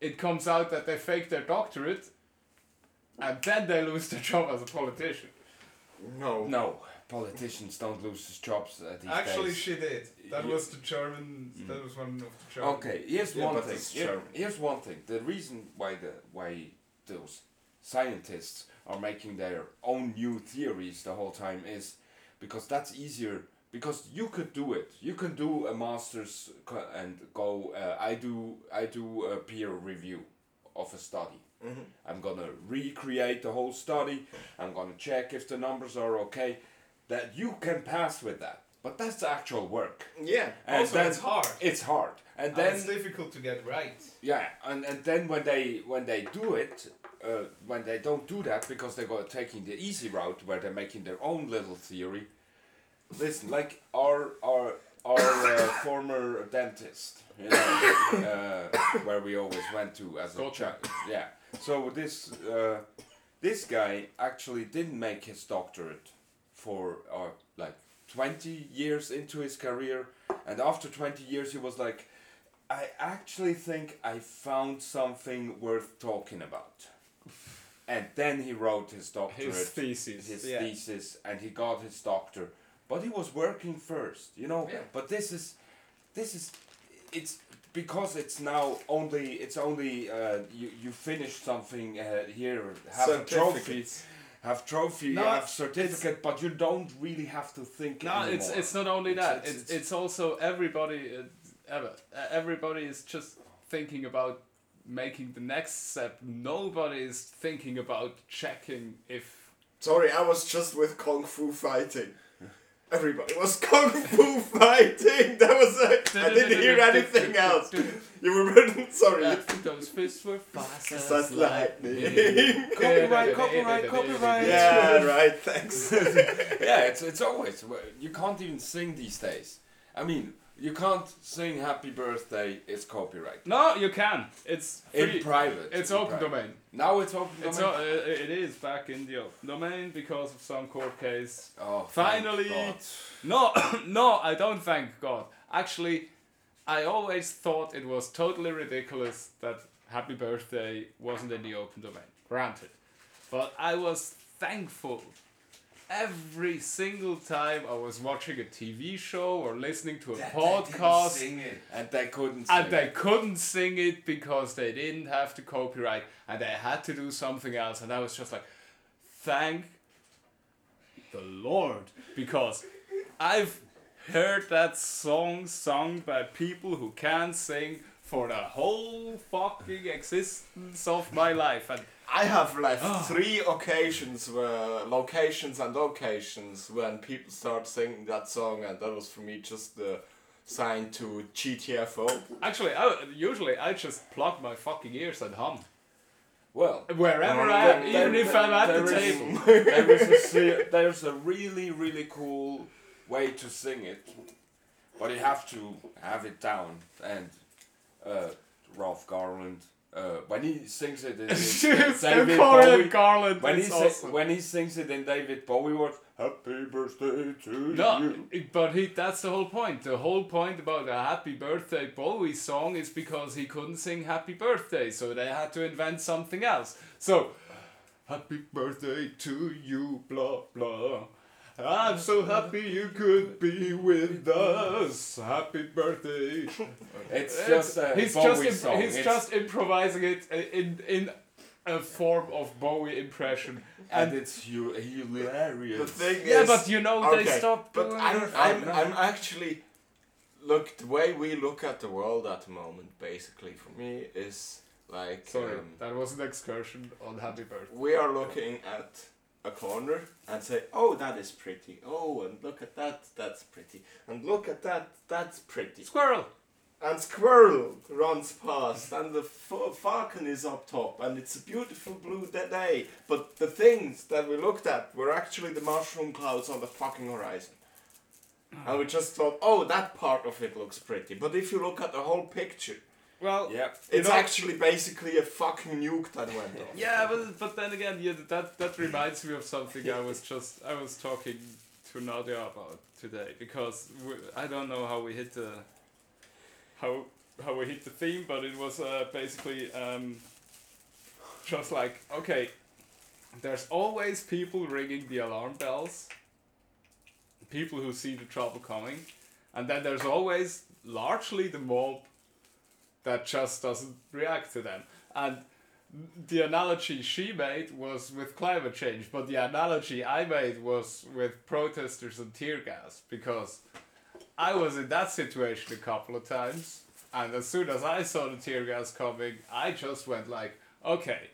it comes out that they faked their doctorate and then they lose their job as a politician. No. No. Politicians don't lose their jobs uh, these Actually, days. she did. That yeah. was the German. Mm. That was one of the German. Okay, here's yeah, one thing. Here, here's one thing. The reason why the why those scientists are making their own new theories the whole time is because that's easier. Because you could do it. You can do a master's and go. Uh, I do. I do a peer review of a study. Mm-hmm. I'm gonna recreate the whole study. I'm gonna check if the numbers are okay. That you can pass with that, but that's actual work. Yeah, and also then, it's hard. It's hard, and, and then it's difficult to get right. Yeah, and, and then when they when they do it, uh, when they don't do that because they're going taking the easy route where they're making their own little theory. Listen, like our our our uh, former dentist, you know, uh, where we always went to as a child. Yeah. So this uh, this guy actually didn't make his doctorate for uh, like twenty years into his career, and after twenty years he was like, I actually think I found something worth talking about. And then he wrote his doctorate. His thesis. His yeah. thesis, and he got his doctor. But he was working first, you know? Yeah. But this is, this is, it's because it's now only, it's only, uh, you, you finished something uh, here, have a trophy, have trophy, no, have certificate, but you don't really have to think no, anymore. No, it's, it's not only that, it's, it's, it's, it's also everybody, uh, everybody is just thinking about making the next step. Nobody is thinking about checking if... Sorry, I was just with Kung Fu Fighting. Everybody was Kung Fu Fighting. That was it. I didn't hear anything else. You were sorry. Uh, those fists were fast as that's lightning. lightning. Copyright, copyright, copyright. Yeah, right. Thanks. Yeah, it's it's always, you can't even sing these days. I mean, you can't sing "Happy Birthday." It's copyright. No, you can. It's free. In private. It's in open private. Domain. Now it's open domain. It's o- it is back in the open domain because of some court case. Oh, finally! Thank God. No, no, I don't thank God. Actually, I always thought it was totally ridiculous that "Happy Birthday" wasn't in the open domain. Granted, but I was thankful. Every single time I was watching a T V show or listening to a that podcast, they didn't sing it. and they couldn't, sing and they it. couldn't sing it because they didn't have the copyright, and they had to do something else, and I was just like, thank the Lord, because I've heard that song sung by people who can't sing for the whole fucking existence of my life, and I have left oh. three occasions where locations and locations when people start singing that song, and that was for me just the sign to G T F O. Actually, I, usually I just plug my fucking ears and hum. Well, wherever um, I am, there, even there, if there, I'm at the table. There is a, there's a really, really cool way to sing it, but you have to have it down. And uh, Ralph Garland... Uh, when he sings it in, in David Bowie, Garland, when he awesome. si- when he sings it in David Bowie, what "Happy Birthday to no, you"? No, but he that's the whole point. The whole point about a "Happy Birthday" Bowie song is because he couldn't sing "Happy Birthday," so they had to invent something else. So, "Happy Birthday to you," blah blah. I'm so happy you could be with us. Happy birthday. It's just a he's Bowie just imp- song. He's it's just improvising it in in a form of Bowie impression. And, and it's hilarious. The thing yeah, is, but you know, okay, they stopped. But I'm, I'm, I'm actually... Look, the way we look at the world at the moment, basically, for me, is like... Sorry, um, that was an excursion on Happy Birthday. We are looking at... a corner and say, oh, that is pretty. Oh, and look at that, that's pretty. And look at that, that's pretty. Squirrel! And squirrel runs past, and the f- falcon is up top, and it's a beautiful blue day. But the things that we looked at were actually the mushroom clouds on the fucking horizon. And we just thought, oh, that part of it looks pretty. But if you look at the whole picture, well, yeah, it's know, actually basically a fucking nuke that went off. Yeah, but but then again, yeah, that that reminds me of something I was just I was talking to Nadia about today, because we, I don't know how we hit the how how we hit the theme, but it was uh, basically um, just like, okay, there's always people ringing the alarm bells, people who see the trouble coming, and then there's always largely the mob that just doesn't react to them. And the analogy she made was with climate change, but the analogy I made was with protesters and tear gas, because I was in that situation a couple of times, and as soon as I saw the tear gas coming, I just went like, okay,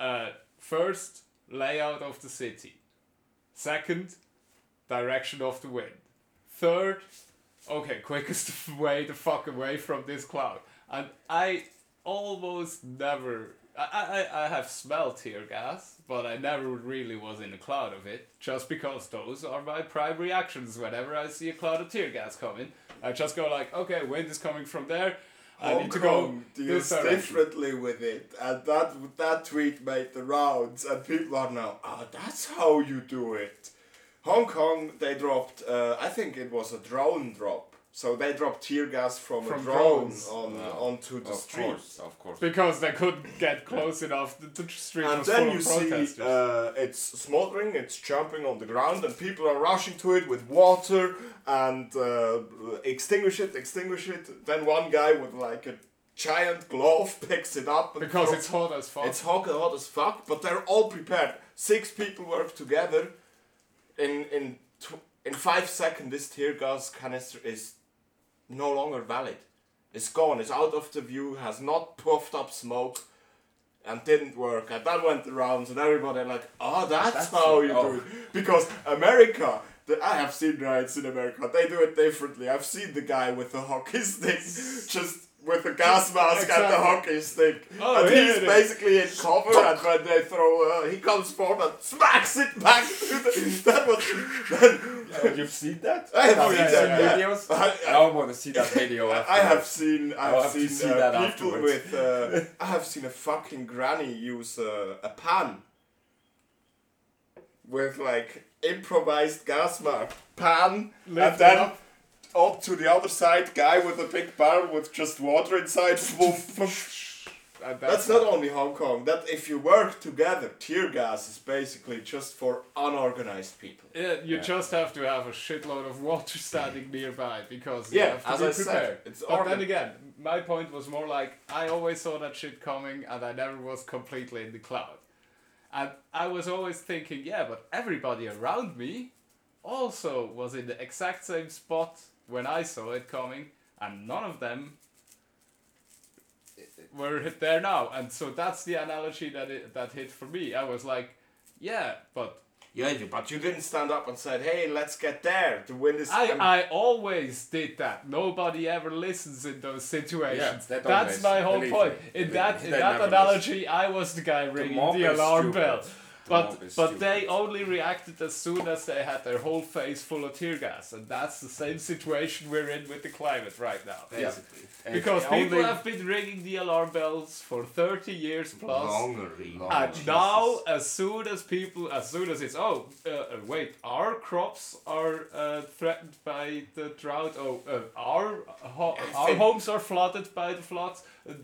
uh, first, layout of the city. Second, direction of the wind. Third, okay, quickest way the fuck away from this cloud. And I almost never... I, I, I have smelled tear gas, but I never really was in a cloud of it, just because those are my prime reactions. Whenever I see a cloud of tear gas coming, I just go like, okay, wind is coming from there, I Hong need to Kong go deals this differently with it, and that that tweet made the rounds, and people are now, ah, oh, that's how you do it. Hong Kong, they dropped, uh, I think it was a drone drop. So they dropped tear gas from, from a drone on, yeah. onto the of street. Course, of course. Because they couldn't get close enough to the street. And then you see uh, it's smoldering, it's jumping on the ground, and people are rushing to it with water and uh, extinguish it, extinguish it. Then one guy with like a giant glove picks it up. And because it's hot as fuck. It's hot, hot as fuck, but they're all prepared. Six people work together. In in tw- in five seconds, this tear gas canister is no longer valid. It's gone. It's out of the view. Has not puffed up smoke, and didn't work. And that went the rounds, and everybody like, oh, that's, that's how you oh. do it. Because America, the, I have seen riots in America. They do it differently. I've seen the guy with the hockey stick just. With a gas mask exactly. and the hockey stick. Oh, and yeah, he's yeah. basically in cover, and when they throw, uh, he comes forward and smacks it back to the. That was. Then, yeah, you've seen that? I have oh, seen yeah, that. Yeah. Videos? I, I, I want to see that video. I have seen. I have seen, seen uh, that people afterwards. with. Uh, I have seen a fucking granny use uh, a pan. With like improvised gas mask pan, Lift and then. Up. Up to the other side, guy with a big barrel with just water inside. That's not only Hong Kong. That if you work together, tear gas is basically just for unorganized people. Yeah, you yeah. just have to have a shitload of water standing nearby because you yeah, have to as be I prepared. Said, it's but organ- then again, my point was more like I always saw that shit coming, and I never was completely in the cloud. And I was always thinking, yeah, but everybody around me also was in the exact same spot. When I saw it coming, and none of them were hit there now, and so that's the analogy that it, that hit for me. I was like, yeah, but yeah, but you didn't stand up and said, "Hey, let's get there to win this." I um, I always did that. Nobody ever listens in those situations. Yeah, that that's my whole point. Me. In they, that they in that analogy, listen. I was the guy ringing the, the alarm stupid. bell. But but stupid. They only reacted as soon as they had their whole face full of tear gas, and that's the same situation we're in with the climate right now. Basically, yeah. Because people have been ringing the alarm bells for thirty years plus, longer, longer. and Jesus. now as soon as people, as soon as it's oh uh, wait, our crops are uh, threatened by the drought. Oh, uh, our ho- our homes are flooded by the floods. Uh,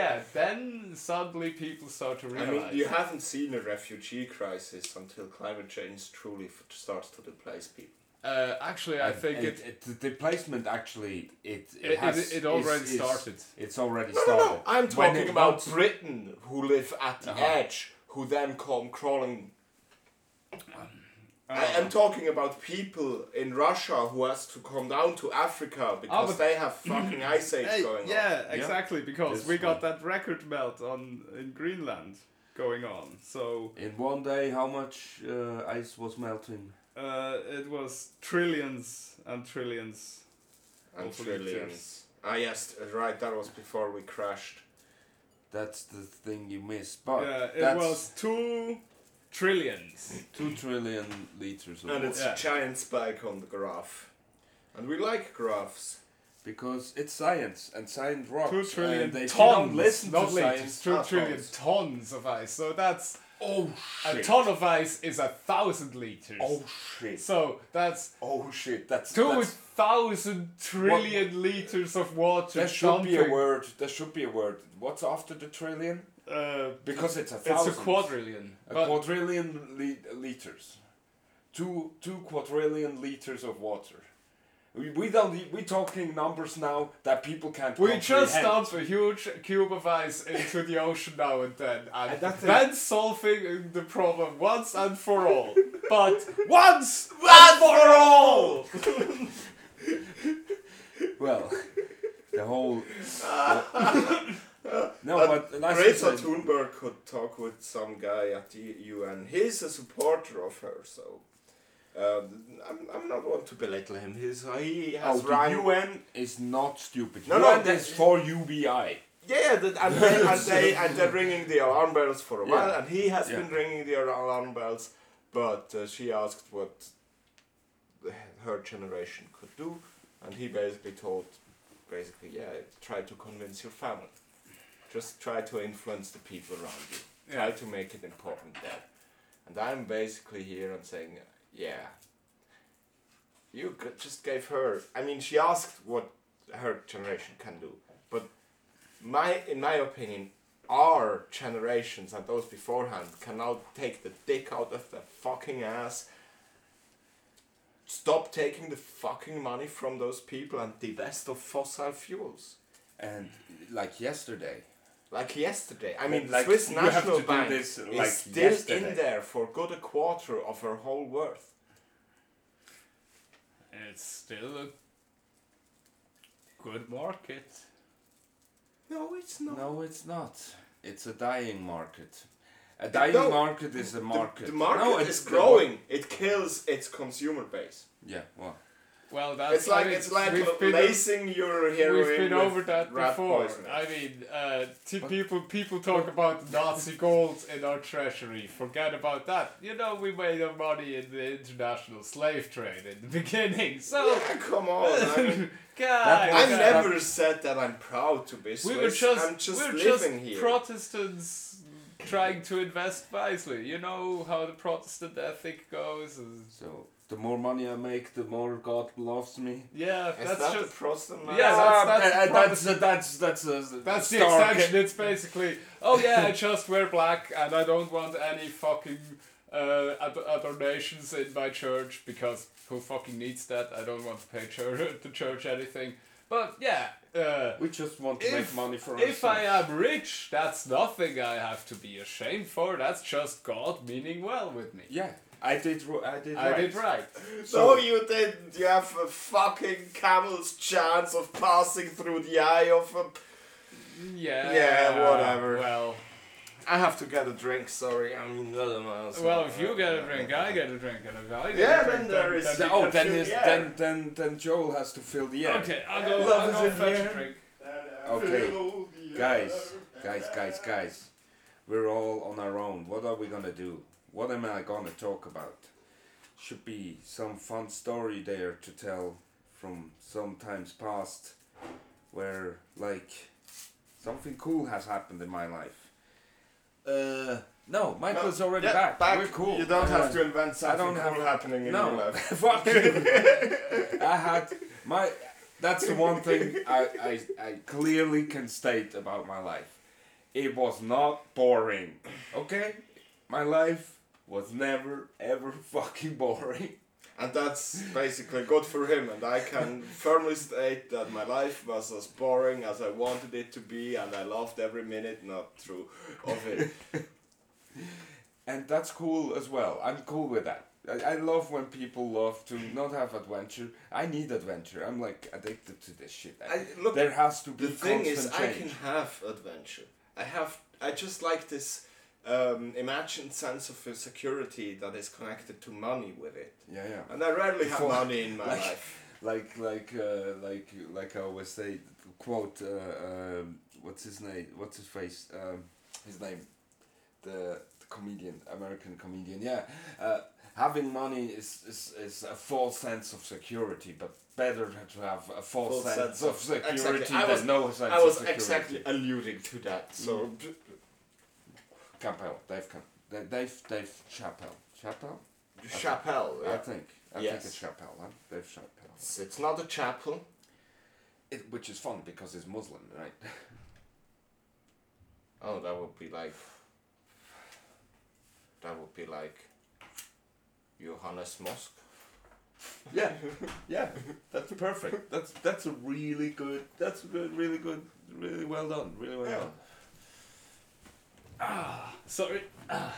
Yeah, then suddenly people start to realize. I mean, you it. haven't seen a refugee crisis until climate change truly f- starts to displace people. Uh, actually, I and, think and it, it... The displacement, actually, it It, it, has, it, it already is, started. Is, it's already no, started. No, no, I'm talking about was, Britain, who live at the uh-huh. edge, who then come crawling. Um, I am talking about people in Russia who has to come down to Africa because oh, they have fucking ice age hey, going yeah, on. Exactly, yeah, exactly. Because we got that record melt on in Greenland going on. So in one day, how much uh, ice was melting? Uh, it was trillions and trillions. And trillions. Ah yes, right. That was before we crashed. That's the thing you missed. But yeah, it that's was two. Trillions. Two trillion liters of and water. It's yeah. a giant spike on the graph. And we like graphs. Because it's science, and science rocks. Two trillion and they tons, listen not to science. Two trillion tons. tons of ice. So that's... Oh, shit. A ton of ice is a thousand liters. Oh, shit. So that's... Oh, shit. That's... Two that's, thousand trillion what, liters of water. There should something. be a word. There should be a word. What's after the trillion? Uh, because it's a thousand. It's a quadrillion. A quadrillion li- liters, two two quadrillion liters of water. We, we don't. We're talking numbers now that people can't. We just dump a huge cube of ice into the ocean now and then, and, and that's then it. solving the problem once and for all. But once and for all. Well, the whole. The Uh, no, but, but Greta Thunberg could talk with some guy at the U N. He's a supporter of her, so uh, I'm I'm not one to belittle him. He's uh, he has oh, run. The U N is not stupid. No, U N no, is for U B I. Yeah, that, and, they, and they and they're ringing the alarm bells for a while, yeah. and he has yeah. been ringing the alarm bells. But uh, she asked what her generation could do, and he basically told, basically, yeah, try to convince your family. Just try to influence the people around you. Try yeah. to make it important there. And I'm basically here and saying, yeah, You just gave her, I mean, she asked what her generation can do, but my, in my opinion, our generations and those beforehand can now take the dick out of their fucking ass, stop taking the fucking money from those people and divest of fossil fuels. And like yesterday. Like yesterday. I mean, like Swiss National Bank this, like is still yesterday. in there for good a quarter of her whole worth. It's still a good market. No, it's not. No, it's not. It's a dying market. A dying no, market is a market. The, the market no, is growing. It kills its consumer base. Yeah, well. Well, that's it's like, I mean, it's like lacing your heroin. We've been over that before. Poison. I mean, uh, t- people people talk about Nazi gold in our treasury. Forget about that. You know, we made our money in the international slave trade in the beginning. So yeah, come on. I mean, God, I God. never said that I'm proud to be Swiss. We were just, I'm just we're living just here. Protestants trying to invest wisely. You know how the Protestant ethic goes. So. The more money I make, the more God loves me. Yeah, that's that just Protestant. Yeah, that's that's uh, that's that's uh, that's, uh, that's the extension. It's basically, oh yeah, I just wear black and I don't want any fucking uh, adornations in my church because who fucking needs that? I don't want to pay church the church anything. But yeah, uh, we just want to if, make money for ourselves. If I am rich, that's nothing I have to be ashamed for. That's just God meaning well with me. Yeah. I did, ro- I did I right. I did right. So no, you didn't. You have a fucking camel's chance of passing through the eye of a... P- yeah. Yeah, whatever. Well... I have to get a drink, sorry. I mean, well, well, if you get a drink, I get a drink, and if I get yeah, a drink, then there is. Then, oh, then, is, then, then, then Joel has to fill the air. Okay, I'll go, I'll go fetch a drink. Okay, guys, guys, guys, guys. We're all on our own. What are we gonna do? What am I gonna talk about? Should be some fun story there to tell from some times past where, like, something cool has happened in my life. Uh, no, Michael's no, already yeah, back. back. We're cool. You don't uh, have to invent something I don't cool have, happening in no. your life. Fuck you. I had my... That's the one thing I, I, I clearly can state about my life. It was not boring. Okay? My life was never, ever fucking boring. And that's basically good for him. And I can firmly state that my life was as boring as I wanted it to be. And I loved every minute, not true, of it. And that's cool as well. I'm cool with that. I, I love when people love to not have adventure. I need adventure. I'm like addicted to this shit. I, look, there has to be the thing is, constant change. I can have adventure. I have, I just like this... Um, imagined sense of insecurity that is connected to money with it. Yeah, yeah. And I rarely have money in my like, life. Like, like, uh, like, like I always say, quote. Uh, um, what's his name? What's his face? Um, his name, the, the comedian, American comedian. Yeah, uh, having money is, is is a false sense of security, but better to have a false, false sense, sense of, of security exactly. than was, no sense of security. I was exactly alluding to that. So. Mm. Chappelle, Dave, Dave, Dave, Dave Chappelle, Chappelle, Chappelle. I think, yeah. I think, I yes. think it's Chappelle, huh? Dave Chappelle. It's, it's not a chapel. It, which is fun because it's Muslim, right? Oh, that would be like. That would be like. Johannes Mosque. Yeah, yeah, that's perfect. That's that's a really good. That's good, really good, really well done, really well yeah. done. Ah, sorry. Ah.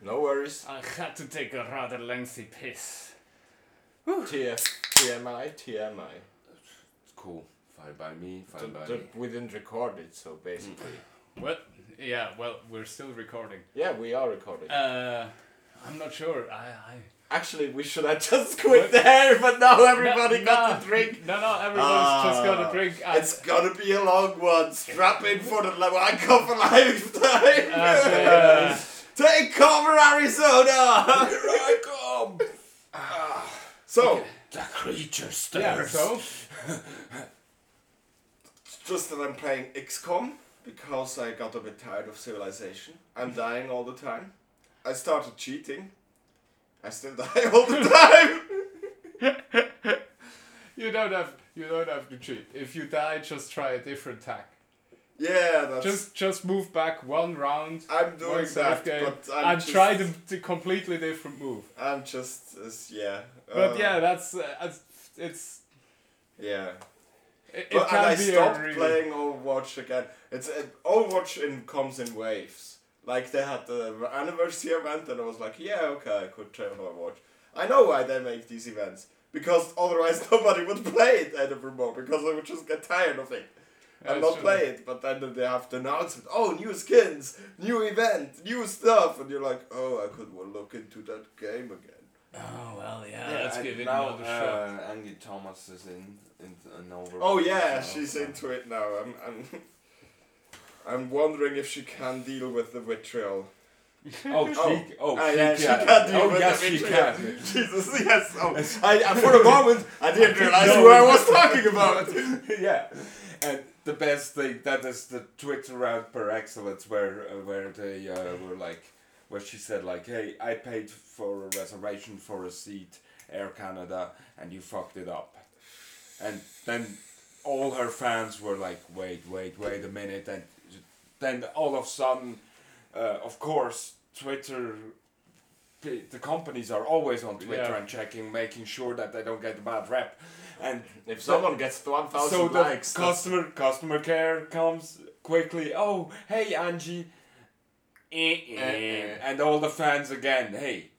No worries. I had to take a rather lengthy piss. Whew. T F, T M I, T M I. It's cool. Fine by me, fine d- by d- me. We didn't record it, so basically. Well, yeah, well, we're still recording. Yeah, we are recording. Uh, I'm not sure. I... I... Actually, we should have just quit what? there, but now everybody no, got no. the drink. No, no, everyone's uh, just got a drink. It's gonna be a long one. Strap in for the wank of a lifetime. Uh, Take cover, Arizona! Here I come! Uh, so, okay. The creature stirs. Yeah, so? Just that I'm playing X COM, because I got a bit tired of Civilization. I'm dying all the time. I started cheating. I still die all the time. You don't have you don't have to cheat. If you die, just try a different tack. Yeah, that's... Just just move back one round. I'm doing that, game, but I'm and just... try the, the completely different move. I'm just... Uh, yeah. Uh, but yeah, that's... Uh, it's... Yeah. It, it but, can and be I stopped really... playing Overwatch again. It's uh, Overwatch in, comes in waves. Like, they had the anniversary event and I was like, yeah, okay, I could try Overwatch. I know why they make these events. Because otherwise nobody would play it anymore, because they would just get tired of it. And not play it, but then they have the announcement, oh, new skins, new event, new stuff, and you're like, oh, I could well look into that game again. Oh, well, yeah, yeah let's give it now, another uh, shot. Angie Thomas is in, in an Overwatch. Oh, yeah, now. She's into it now. I'm, I'm, I'm wondering if she can deal with the vitriol. Oh, oh, she, oh, ah, she yeah, can. She can deal oh, with yes, the vitriol. She can. Jesus, yes. Oh, I, I, for a moment, I didn't realize no, who I was talking about. Yeah. And the best thing, that is the Twitter round per excellence, where uh, where they uh, were like, where she said like, hey, I paid for a reservation for a seat, Air Canada, and you fucked it up. And then all her fans were like, wait, wait, wait a minute. And then all of a sudden, uh, of course, Twitter, the companies are always on Twitter yeah. and checking, making sure that they don't get a bad rep. And if someone gets one thousand so likes... Customer, customer care comes quickly. Oh, hey, Angie. Eh, eh. Eh. And all the fans again. Hey,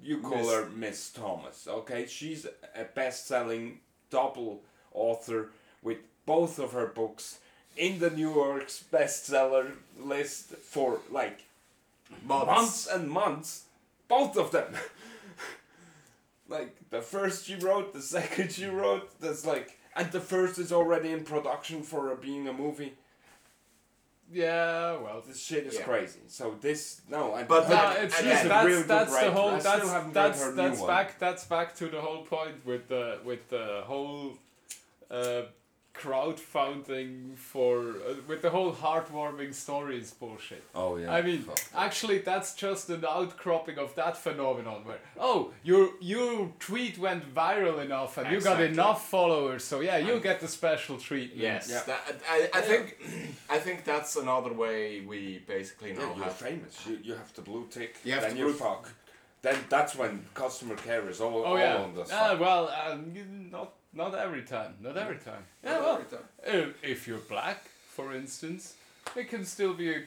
you call Miss. her Miss Thomas, okay? She's a best-selling double author with both of her books in the New York's bestseller list for, like, months, months and months. Both of them. Like, the first she wrote, the second she wrote, that's like... And the first is already in production for being a movie. Yeah, well... This shit is yeah. crazy. So this... No, I... But that, it's yeah, a that's, real that's good the whole... That's, that's, that's, that's back That's back to the whole point with the, with the whole... Uh, crowdfunding for... Uh, with the whole heartwarming stories bullshit. Oh, yeah. I mean, fuck. Actually, that's just an outcropping of that phenomenon where, oh, your your tweet went viral enough and exactly. you got enough followers, so yeah, you um, get the special treatment. Yes. Yeah. That, I, I, think, I think that's another way we basically now yeah, you're have... famous. You, you have the blue tick, you have then the blue you fuck. Then that's when customer care is all, oh, all yeah. on the side. Uh, well, um, not... Not every time, not every time. Yeah, not well, every time. If, if you're black, for instance, it can still be a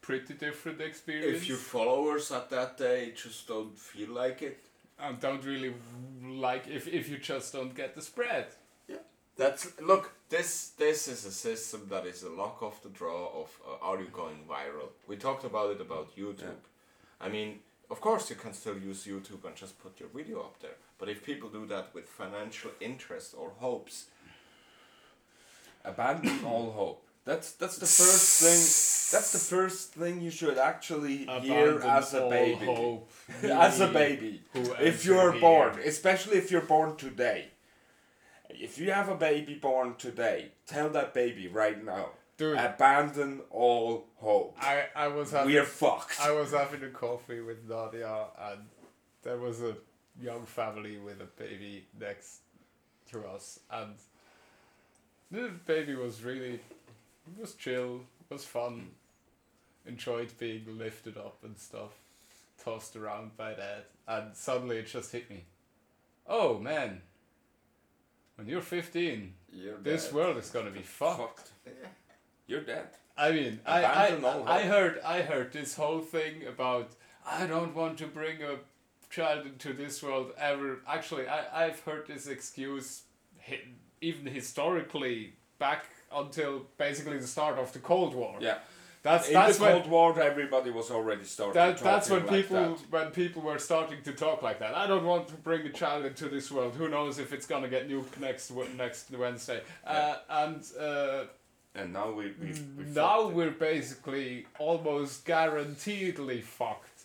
pretty different experience. If your followers at that day just don't feel like it. And don't really like if if you just don't get the spread. Yeah, that's look. This this is a system that is a lock of the draw of uh, are you going viral? We talked about it about YouTube. Yeah. I mean. Of course, you can still use YouTube and just put your video up there. But if people do that with financial interest or hopes, abandon all hope. That's that's the first thing. That's the first thing you should actually abandon hear as a baby. Hope. As a baby, if you are born, especially if you're born today. If you have a baby born today, tell that baby right now. Dude, abandon all hope. I, I was having, We're fucked. I was having a coffee with Nadia and there was a young family with a baby next to us. And the baby was really, was chill, was fun. Enjoyed being lifted up and stuff. Tossed around by dad. And suddenly it just hit me. Oh man, when you're fifteen, you're this dead. World is gonna be fucked. fucked. Yeah. You're dead. I mean, I I, I heard I heard this whole thing about I don't want to bring a child into this world ever. Actually, I, I've heard this excuse even historically back until basically the start of the Cold War. Yeah. That's, in that's the Cold when, War, everybody was already starting that, to talk that's when like people that. When people were starting to talk like that. I don't want to bring a child into this world. Who knows if it's going to get nuked next, next Wednesday. Yeah. Uh, and... Uh, And now we we, we now we're it. basically almost guaranteedly fucked.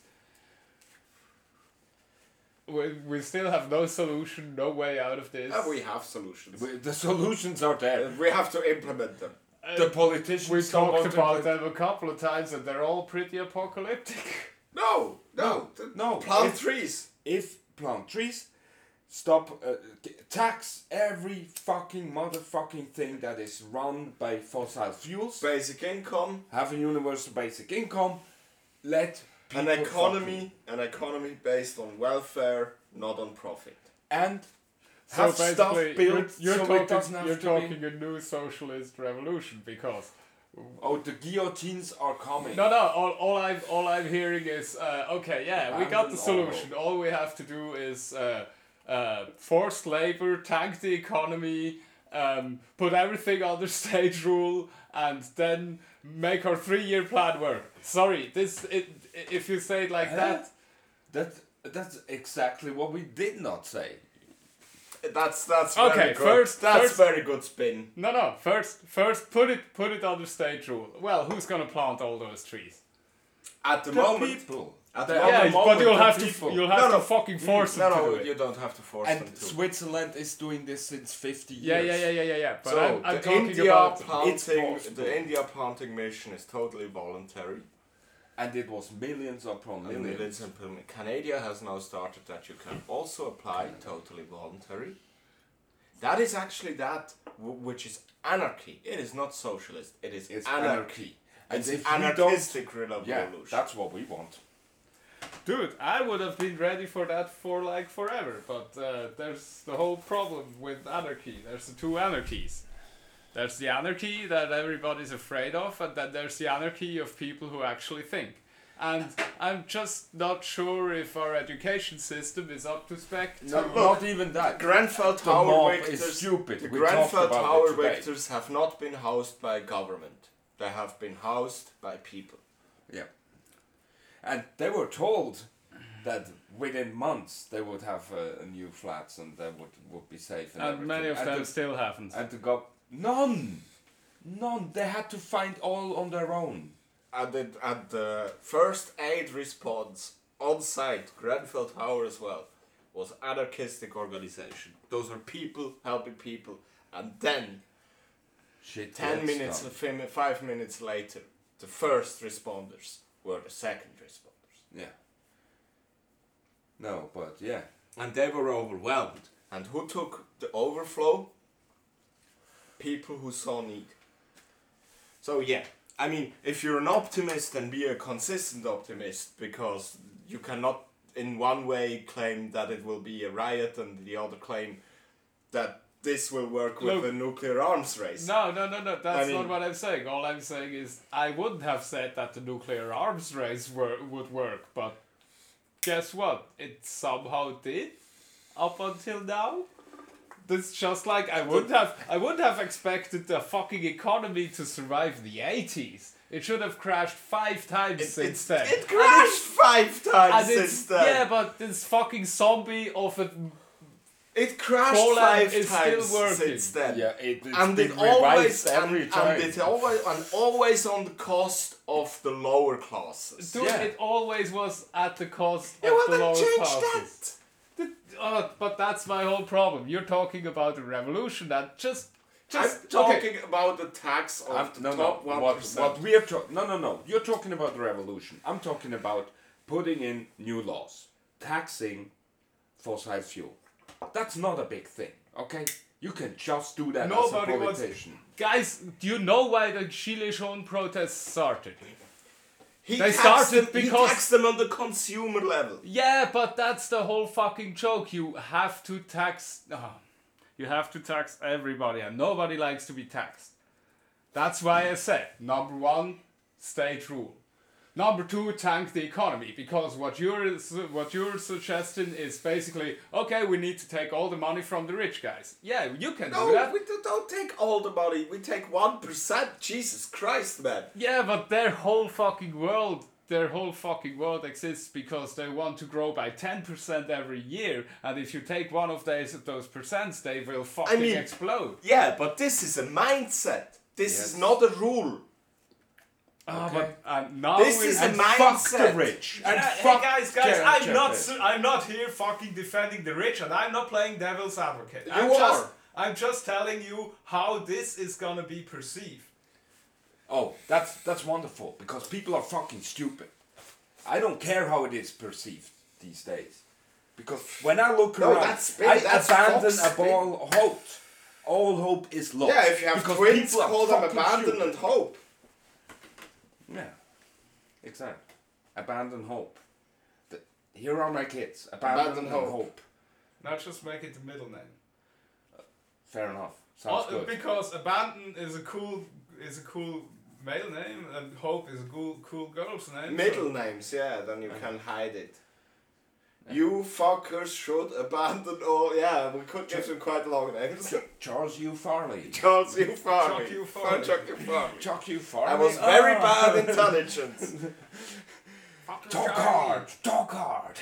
We we still have no solution, no way out of this. Uh, we have solutions. We, the solutions are there. We have to implement them. Uh, the politicians. We talked about them a couple of times, and they're all pretty apocalyptic. No, no, no. no. Plant if, trees. If plant trees, Stop, uh, tax every fucking motherfucking thing that is run by fossil fuels. Basic income. Have a universal basic income. Let people... An economy, an economy based on welfare, not on profit. And so have stuff built you're, you're so talking, it doesn't have You're to talking be... a new socialist revolution because... Oh, the guillotines are coming. No, no, all, all, I'm, all I'm hearing is, uh, okay, yeah, we got the solution. All we have to do is... Uh, Uh, forced labor, tank the economy, um, put everything under state rule, and then make our three-year plan work. Sorry, this it, if you say it like uh, that, that that's exactly what we did not say. That's that's very okay. Good. First, that's first, very good spin. No, no. First, first, put it put it under state rule. Well, who's gonna plant all those trees? At the, the moment, people. At the yeah, moment, but you'll have people. to you'll have no, no. to fucking force no, them no, to do it. You don't have to force and them to. Switzerland is doing this since fifty years. Yeah, yeah, yeah, yeah, yeah. yeah. But so I'm, I'm the talking India about planting, the India planting mission is totally voluntary, and it was millions upon millions. millions and millions. Canada has now started that you can also apply Canada. totally voluntary. That is actually that w- which is anarchy. It is not socialist. It is it's anarchy. anarchy. And it's if anarchistic revolution. Yeah, that's what we want. Dude, I would have been ready for that for like forever, but uh, there's the whole problem with anarchy. There's the two anarchies. There's the anarchy that everybody's afraid of, and then there's the anarchy of people who actually think. And I'm just not sure if our education system is up to spec. To no, not even that. The Grenfell Tower victors, stupid. The Grenfell Tower victors have not been housed by government. They have been housed by people. Yeah. And they were told that within months they would have uh, new flats and they would, would be safe. And, and many of and them the, still haven't. And to go, none, none. They had to find all on their own. And the, and the first aid response on site, Grenfell Tower as well, was anarchistic organisation. Those are people helping people. And then, Shit, ten minutes, fem- five minutes later, the first responders were the second responders. Yeah. No, but yeah. And they were overwhelmed. And who took the overflow? People who saw need. So yeah, I mean, if you're an optimist, then be a consistent optimist, because you cannot in one way claim that it will be a riot and the other claim that this will work with Look, the nuclear arms race. No, no, no, no. That's I mean, not what I'm saying. All I'm saying is I wouldn't have said that the nuclear arms race wor- would work, but guess what? It somehow did up until now. It's just like I wouldn't have I wouldn't have expected the fucking economy to survive the eighties. It should have crashed five times it, since it, then. It crashed five times since then. Yeah, but this fucking zombie of a... It crashed Poland five times since then. Yeah, it, it's and been it always every and, time. And it always and always on the cost of the lower classes. Dude, yeah. It always was at the cost yeah, of well, the lower classes. Yeah, well, then change that. The, oh, but that's my whole problem. You're talking about a revolution that just, just I'm talking okay. about the tax of I'm, the no, top no, one what, percent. What we are tra- no, no, no. You're talking about the revolution. I'm talking about putting in new laws, taxing fossil fuel. That's not a big thing, okay? You can just do that Nobody as a politician. Wants... Guys, do you know why the Gilets Jaunes protests started? He they started them, because... He taxed them on the consumer level. Yeah, but that's the whole fucking joke. You have to tax... Oh, you have to tax everybody, and nobody likes to be taxed. That's why I said, number one, state rule. Number two, tank the economy, because what you're what you're suggesting is basically, okay, we need to take all the money from the rich guys. Yeah, you can no, do that. No, we do, don't take all the money. We take one percent. Jesus Christ, man. Yeah, but their whole fucking world, their whole fucking world exists because they want to grow by ten percent every year, and if you take one of those, those percents, they will fucking I mean, explode. Yeah, but this is a mindset. This yes. is not a rule. Oh, okay. but uh, now this is and a mindset. Fuck the rich. And yeah, fuck hey guys, guys, Jared I'm Jared not, su- I'm not here fucking defending the rich, and I'm not playing devil's advocate. You I'm are. Just, I'm just telling you how this is gonna be perceived. Oh, that's that's wonderful because people are fucking stupid. I don't care how it is perceived these days. Because when I look no, around, that's big, I that's abandon Fox, a ball of hope. All hope is lost. Yeah, if you have because twins, call them abandon and hope. Yeah, exactly. Abandon hope. The, here are my kids. Abandon, abandon hope. hope. Now just make it the middle name. Uh, fair enough. Sounds well, good. Because abandon is a cool is a cool male name, and hope is a cool cool girl's name. Middle so. names, yeah. Then you can hide it. Yeah. You fuckers should abandon all. Yeah, we could give them quite long names. Charles U. Farley. Charles U. Farley. Chuck U. Farley. Chuck U. Farley. Chuck U. Farley. I was very oh. bad intelligence. Talk hard. Talk hard.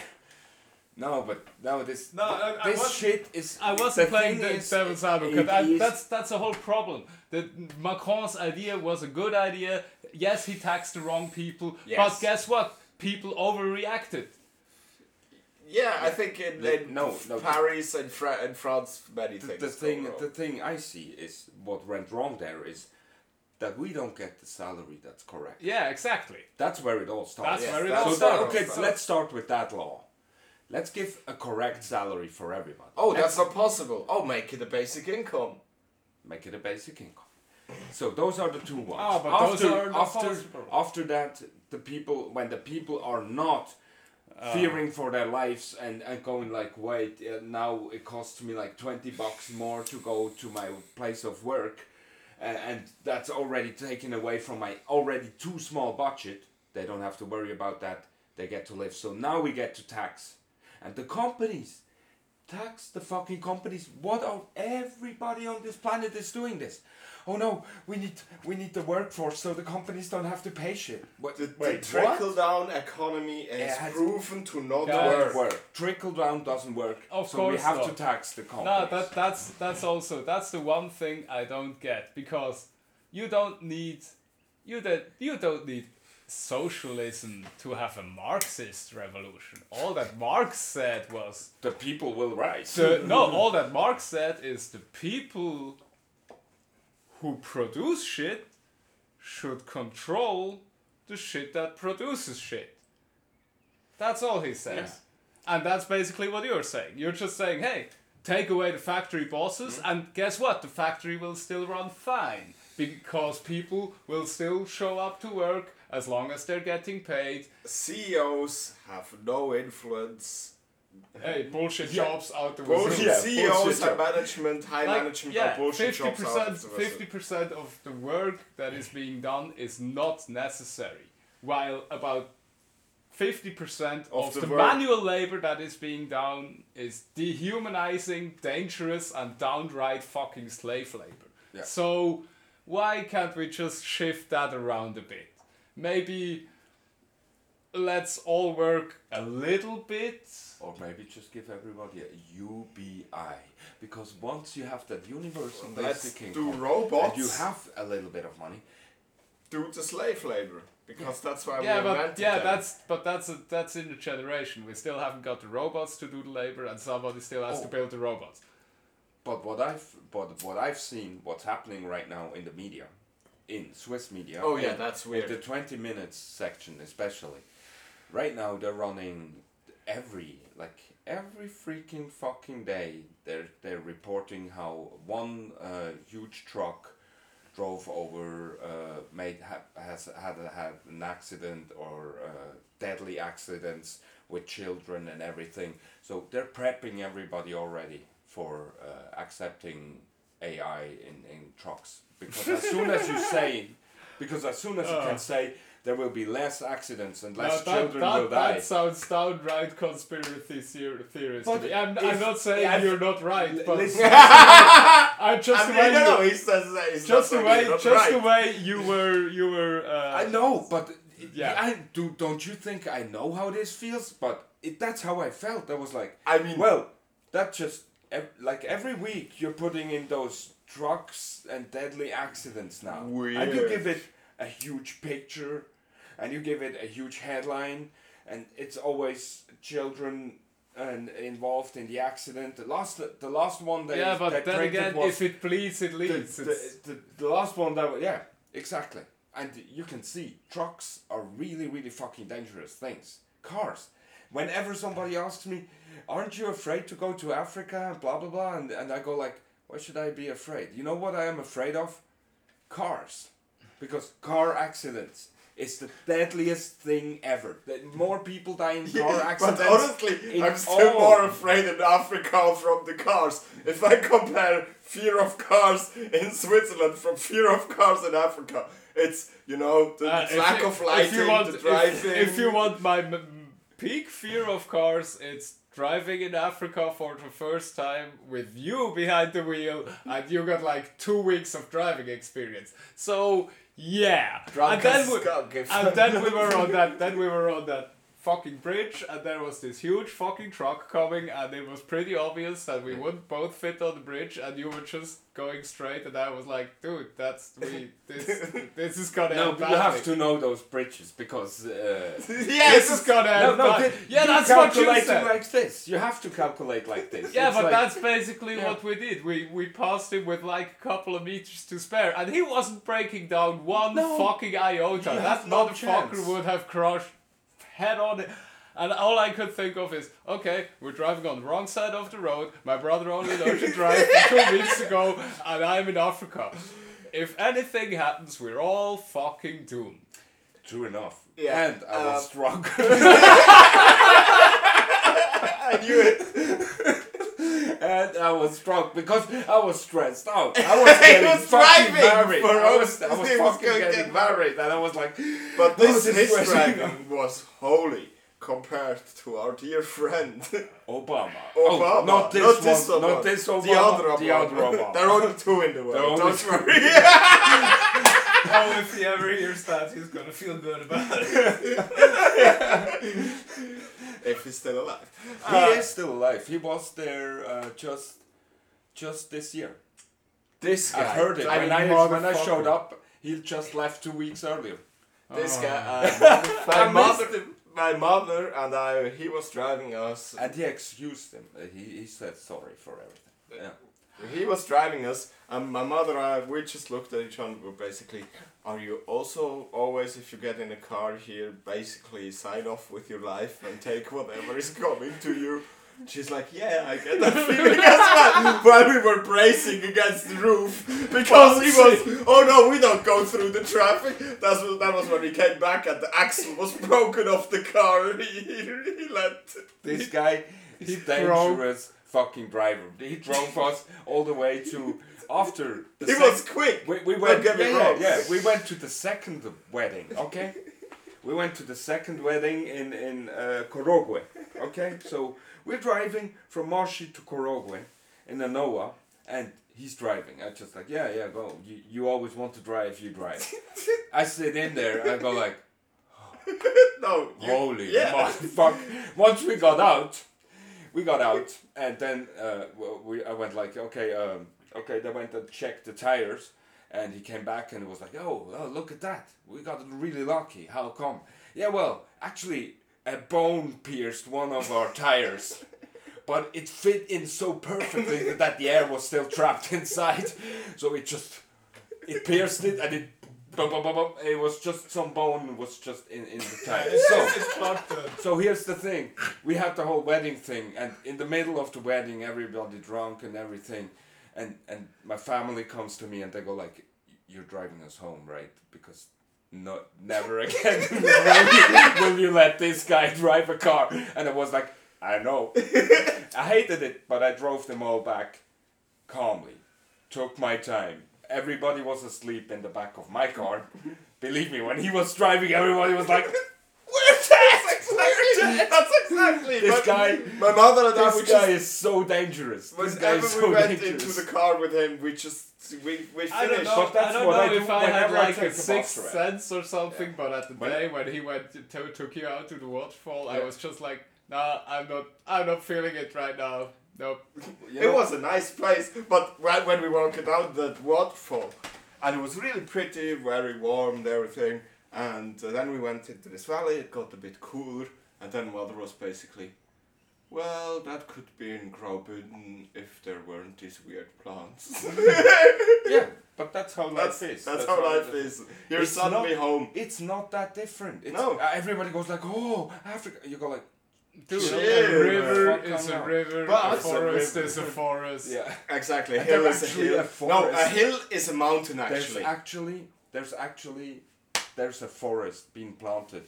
No, but no, this no, I, this I shit is. I wasn't playing the devil's advocate. That's that's the whole problem. That Macron's idea was a good idea. Yes, he taxed the wrong people. Yes. But guess what? People overreacted. Yeah, I think in, in no, no, Paris and Fra- in France, many the, things. The thing, the thing I see is what went wrong there is that we don't get the salary that's correct. Yeah, exactly. That's where it all starts. That's yes, where it all starts. Okay, so let's start with that law. Let's give a correct salary for everyone. Oh, that's not possible. Oh, make it a basic income. Make it a basic income. So those are the two ones. Oh, but after, those are after, possible. After that, the people when the people are not. Um. Fearing for their lives and, and going like, wait, uh, now it costs me like twenty bucks more to go to my place of work uh, and that's already taken away from my already too small budget. They don't have to worry about that. They get to live. So now we get to tax. And the companies, tax the fucking companies. What are everybody on this planet is doing this? Oh no, we need we need the workforce so the companies don't have to pay shit. What, the the trickle-down economy is proven to not work. work. Trickle-down doesn't work, of so course we have not. to tax the companies. No, that, that's, that's also, that's the one thing I don't get, because you don't need, you, de- you don't need socialism to have a Marxist revolution. All that Marx said was... The people will rise. The, no, all that Marx said is the people... who produce shit should control the shit that produces shit. That's all he says. Yeah. And that's basically what you're saying. You're just saying, hey, take away the factory bosses mm-hmm. and guess what? The factory will still run fine because people will still show up to work as long as they're getting paid. C E Os have no influence. Hey, bullshit yeah. jobs out the window. Yeah, C E Os, high management, high like, management yeah, are bullshit jobs out the window. fifty percent of the work that is being done is not necessary, while about fifty percent of, of the, the manual labor that is being done is dehumanizing, dangerous, and downright fucking slave labor. Yeah. So, why can't we just shift that around a bit? Maybe... Let's all work a little bit. Or maybe just give everybody a U B I. Because once you have that universal well, basic income... do robots. And you have a little bit of money. Do the slave labor. Because that's why yeah, we but, invented Yeah, them. that's but that's a, that's in the generation. We still haven't got the robots to do the labor and somebody still has oh. to build the robots. But what I've, but what I've seen, what's happening right now in the media, in Swiss media... Oh yeah, in, that's weird. In the twenty minutes section especially... Right now they're running every like every freaking fucking day. They're they're reporting how one uh, huge truck drove over, uh, made ha- has had a, had an accident or uh, deadly accidents with children and everything. So they're prepping everybody already for uh, accepting A I in, in trucks because as soon as you say, because as soon as you can say. There will be less accidents and less no, that, children that, will die. That sounds downright conspiracy theorist. I'm, I'm not saying yeah, you're not right, but listen, I'm just I mean, the way no, no, he's not, he's just the way just right. the way you were you were. Uh, I know, but yeah, I do. Don't you think I know how this feels? But it, that's how I felt. I was like, I mean, well, that just like every week you're putting in those trucks and deadly accidents now, weird. And you give it a huge picture. And you give it a huge headline, and it's always children and involved in the accident. The last, the last one that yeah, but then again, if it bleeds, it leads. The, the, the, the last one that was, yeah, exactly. And you can see trucks are really, really fucking dangerous things. Cars, whenever somebody asks me, aren't you afraid to go to Africa, blah, blah, blah, and, and I go like, why should I be afraid? You know what I am afraid of? Cars. Because car accidents. It's the deadliest thing ever. More people die in car yeah, accidents. But honestly, I'm still all. more afraid in Africa from the cars. If I compare fear of cars in Switzerland from fear of cars in Africa, it's, you know, the uh, lack you, of lighting, want, the driving. If, if you want my m- peak fear of cars, it's driving in Africa for the first time with you behind the wheel, and you got like two weeks of driving experience. So... yeah, and then, we, and then we were on that. Then we were on that fucking bridge, and there was this huge fucking truck coming, and it was pretty obvious that we wouldn't both fit on the bridge, and you were just going straight, and I was like, dude, that's we. This this is gonna. No, you have to know those bridges because. Uh, yeah, this is gonna. No, no, th- yeah, that's what you said. Like this, you have to calculate like this. Yeah, it's but like, that's basically yeah. what we did. We we passed him with like a couple of meters to spare, and he wasn't breaking down one no. fucking iota. You that motherfucker no would have crushed. Head on, and all I could think of is, okay, we're driving on the wrong side of the road, my brother only learned to drive two weeks ago, and I'm in Africa. If anything happens, we're all fucking doomed. True enough. Yeah. And I um, was drunk. I knew it. And I was drunk because I was stressed out. I was getting was fucking married. I was, I was fucking was getting get married. And I was like... But this his dragon was holy compared to our dear friend... Obama. Obama. Oh, not this, not this one. Obama. Not this Obama. The other Obama. The other Obama. There are only two in the world. Don't worry. Oh, if he ever hears that, he's going to feel good about it. If he's still alive. Uh, he is still alive. He was there uh, just just this year. This guy. I heard it. I when, I, when I showed up, he just left two weeks earlier. This oh. guy. Uh, my, mother, my mother and I, he was driving us. And he excused him. Uh, he, he said sorry for everything. Yeah. He was driving us and my mother and I, we just looked at each other and we basically... Are you also always, if you get in a car here, basically sign off with your life and take whatever is coming to you? She's like, yeah, I get that feeling as well. While we were bracing against the roof, because he was, oh no, we don't go through the traffic. That's what, that was when we came back and the axle was broken off the car. He, he, he let... This guy is dangerous fucking driver. He drove us all the way to... After the it sec- was quick. We, we went. Yeah, yeah, yeah, we went to the second wedding. Okay, we went to the second wedding in in uh, Korogwe. Okay, so we're driving from Moshi to Korogwe in a Noah, and he's driving. I just like yeah, yeah, go. You you always want to drive. You drive. I sit in there. And I go like, no, holy yeah. motherfucker! Once we got out, we got out, and then uh, we I went like okay. Um, Okay, they went and checked the tires, and he came back and was like, oh, oh, look at that. We got really lucky. How come? Yeah, well, actually, a bone pierced one of our tires, but it fit in so perfectly that the air was still trapped inside. So it just, it pierced it, and it, it was just, some bone was just in, in the tire. So, so here's the thing. We had the whole wedding thing, and in the middle of the wedding, everybody drunk and everything. And and my family comes to me and they go like, you're driving us home, right? Because no, never again will you let this guy drive a car. And I was like, I know. I hated it, but I drove them all back calmly. Took my time. Everybody was asleep in the back of my car. Believe me, when he was driving, everybody was like... That's exactly this but guy. My mother and I. This guy is so dangerous. This guy is so we went dangerous. Into the car with him, we just we we finished. I don't know, but that's I don't what know I do if I had like I a sixth sense or something. Yeah. But at the when, day when he went to, to, took you out to the waterfall, yeah. I was just like, nah, I'm not, I'm not feeling it right now. Nope. You know? It was a nice place, but right when we walked down that waterfall, and it was really pretty, very warm, and everything. And uh, then we went into this valley. It got a bit cooler. And then mother was basically, well, that could be in Graubünden if there weren't these weird plants. Yeah, but that's how life that's, is. That's, that's how life is. You're suddenly not, home. It's not that different. It's, no. Uh, everybody goes like, oh, Africa. You go like, Dude, sure. a river yeah. is a river, but a forest a river. is a forest. Yeah, exactly. A hill is a hill. A forest. No, a hill is a mountain actually. There's actually, there's actually, there's a forest being planted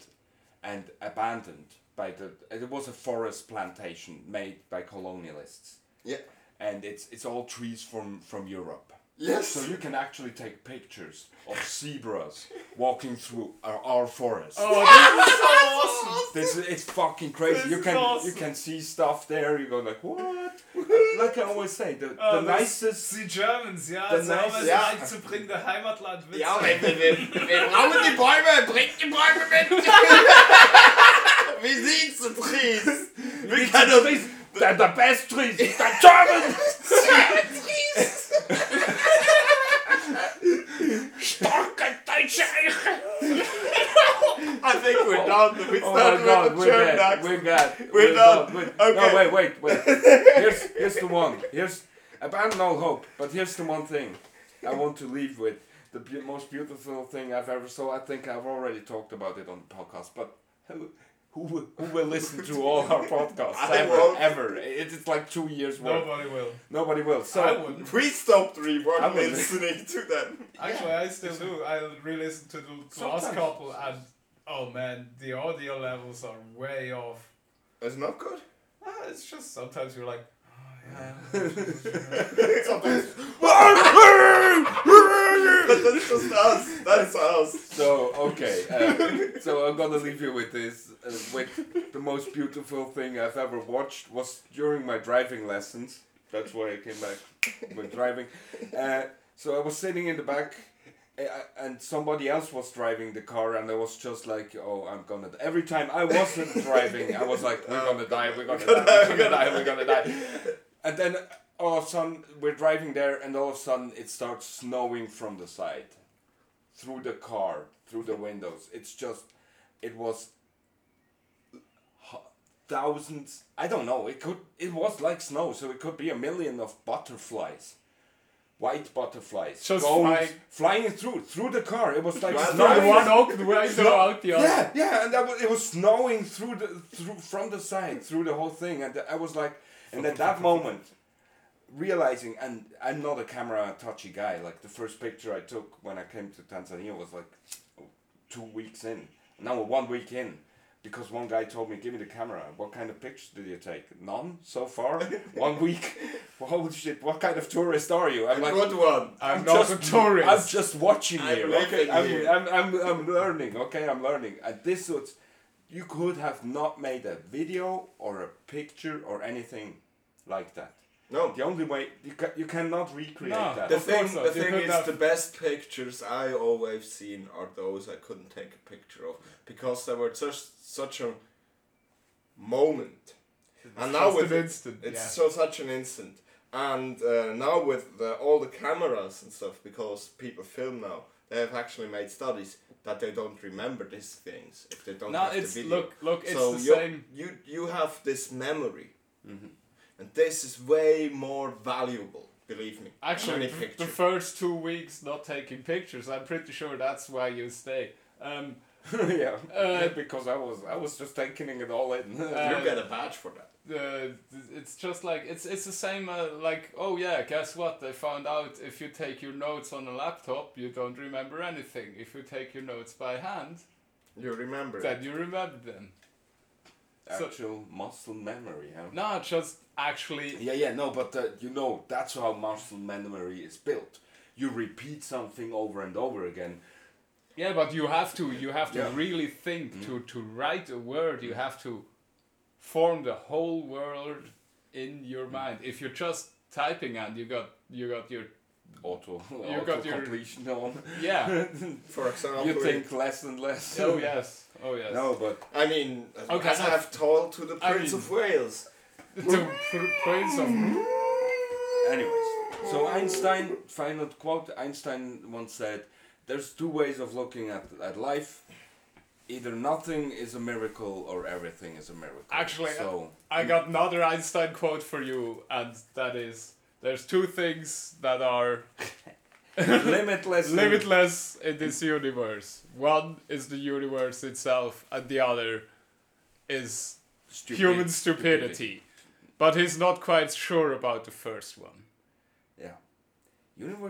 and abandoned by the, it was a forest plantation made by colonialists. Yeah. And it's it's all trees from, from Europe. Yes. So you can actually take pictures of zebras walking through our, our forest. Oh, this is so awesome! This is, it's fucking crazy. This you can awesome. you can see stuff there. You go like what? Like I always say, the, oh, the nicest. The Germans, yeah. The so nicest. Ja. Einzubringen, der Heimatland. Witz. Ja, wir, wir, wir brauchen die Bäume, bringt die Bäume mit. We need the trees. We can the trees. They're the best trees. The Germans. trees. I think we're done. We oh my God, we're dead. We're dead. We're, we're done. done. Okay. No, wait, wait, wait. Here's, here's the one. Here's abandon all hope. But here's the one thing I want to leave with. The be- most beautiful thing I've ever saw. I think I've already talked about it on the podcast. But who who will, who will listen to all our podcasts I ever? Won't. Ever? It's like two years worth. Nobody will. Nobody will. So I wouldn't. We stopped re-working listening to them. Actually, yeah. I still do. I re-listen to the last couple and. Oh man, the audio levels are way off. It's not good? Uh, it's just sometimes you're like, oh yeah. Sometimes. But that's just us. That's us. So, okay. Uh, so I'm gonna leave you with this. Uh, with the most beautiful thing I've ever watched was during my driving lessons. That's why I came back with driving. Uh, so I was sitting in the back. And somebody else was driving the car, and I was just like, "Oh, I'm gonna." Die. Every time I wasn't driving, I was like, "We're gonna die! We're gonna die! We're gonna die! We're gonna die!" And then all of a sudden, we're driving there, and all of a sudden, it starts snowing from the side, through the car, through the windows. It's just, it was thousands. I don't know. It could. It was like snow, so it could be a million of butterflies. White butterflies, just flying, flying through through the car. It was like snowing. One open window out the other. Yeah, yeah, and that was, it was snowing through the through from the side through the whole thing, and I was like, and at that moment, realizing, and I'm not a camera touchy guy. Like the first picture I took when I came to Tanzania was like two weeks in. Now one week in. Because one guy told me, give me the camera. What kind of pictures did you take? None so far. One week. Holy shit! What kind of tourist are you? I'm a like good one. I'm, I'm not just, a tourist. I'm just watching I'm here. Okay, I'm, here. I'm, I'm I'm I'm learning. Okay, I'm learning. And this was, you could have not made a video or a picture or anything like that. No, the only way you ca- you cannot recreate no, that. The thing, the thing is, have... the best pictures I always seen are those I couldn't take a picture of because they were just such a moment, it's and now with an it, instant, it's yeah. so such an instant. And uh, now with the, all the cameras and stuff, because people film now, they have actually made studies that they don't remember these things if they don't no, have it's, the video. Look, look, it's so the same. You you have this memory. Mm-hmm. And this is way more valuable, believe me. Actually, th- the first two weeks not taking pictures, I'm pretty sure that's why you stay. Um, yeah, uh, yeah, because I was I was just taking it all in. Uh, you get a badge for that. Uh, it's just like, it's it's the same uh, like, oh yeah, guess what? They found out if you take your notes on a laptop, you don't remember anything. If you take your notes by hand, you remember then it. you remember them. Actual so, muscle memory, huh? No, just actually... Yeah, yeah, no, but uh, you know, that's how muscle memory is built. You repeat something over and over again. Yeah, but you have to, you have to yeah. really think mm-hmm. to, to write a word. You have to form the whole word in your mm-hmm. mind. If you're just typing and you got you got your... Auto, you auto got your completion on. Yeah. For example, you think less and less. Oh yes. Oh yes. No, but I mean, okay, as I've told to the Prince I mean, of Wales, the Prince of. Anyways, so Einstein, final quote. Einstein once said, "There's two ways of looking at at life. Either nothing is a miracle, or everything is a miracle." Actually, so, I got another Einstein quote for you, and that is. There's two things that are limitless limitless in this universe. One is the universe itself, and the other is Stupid, human stupidity. stupidity. But he's not quite sure about the first one. Yeah. Universe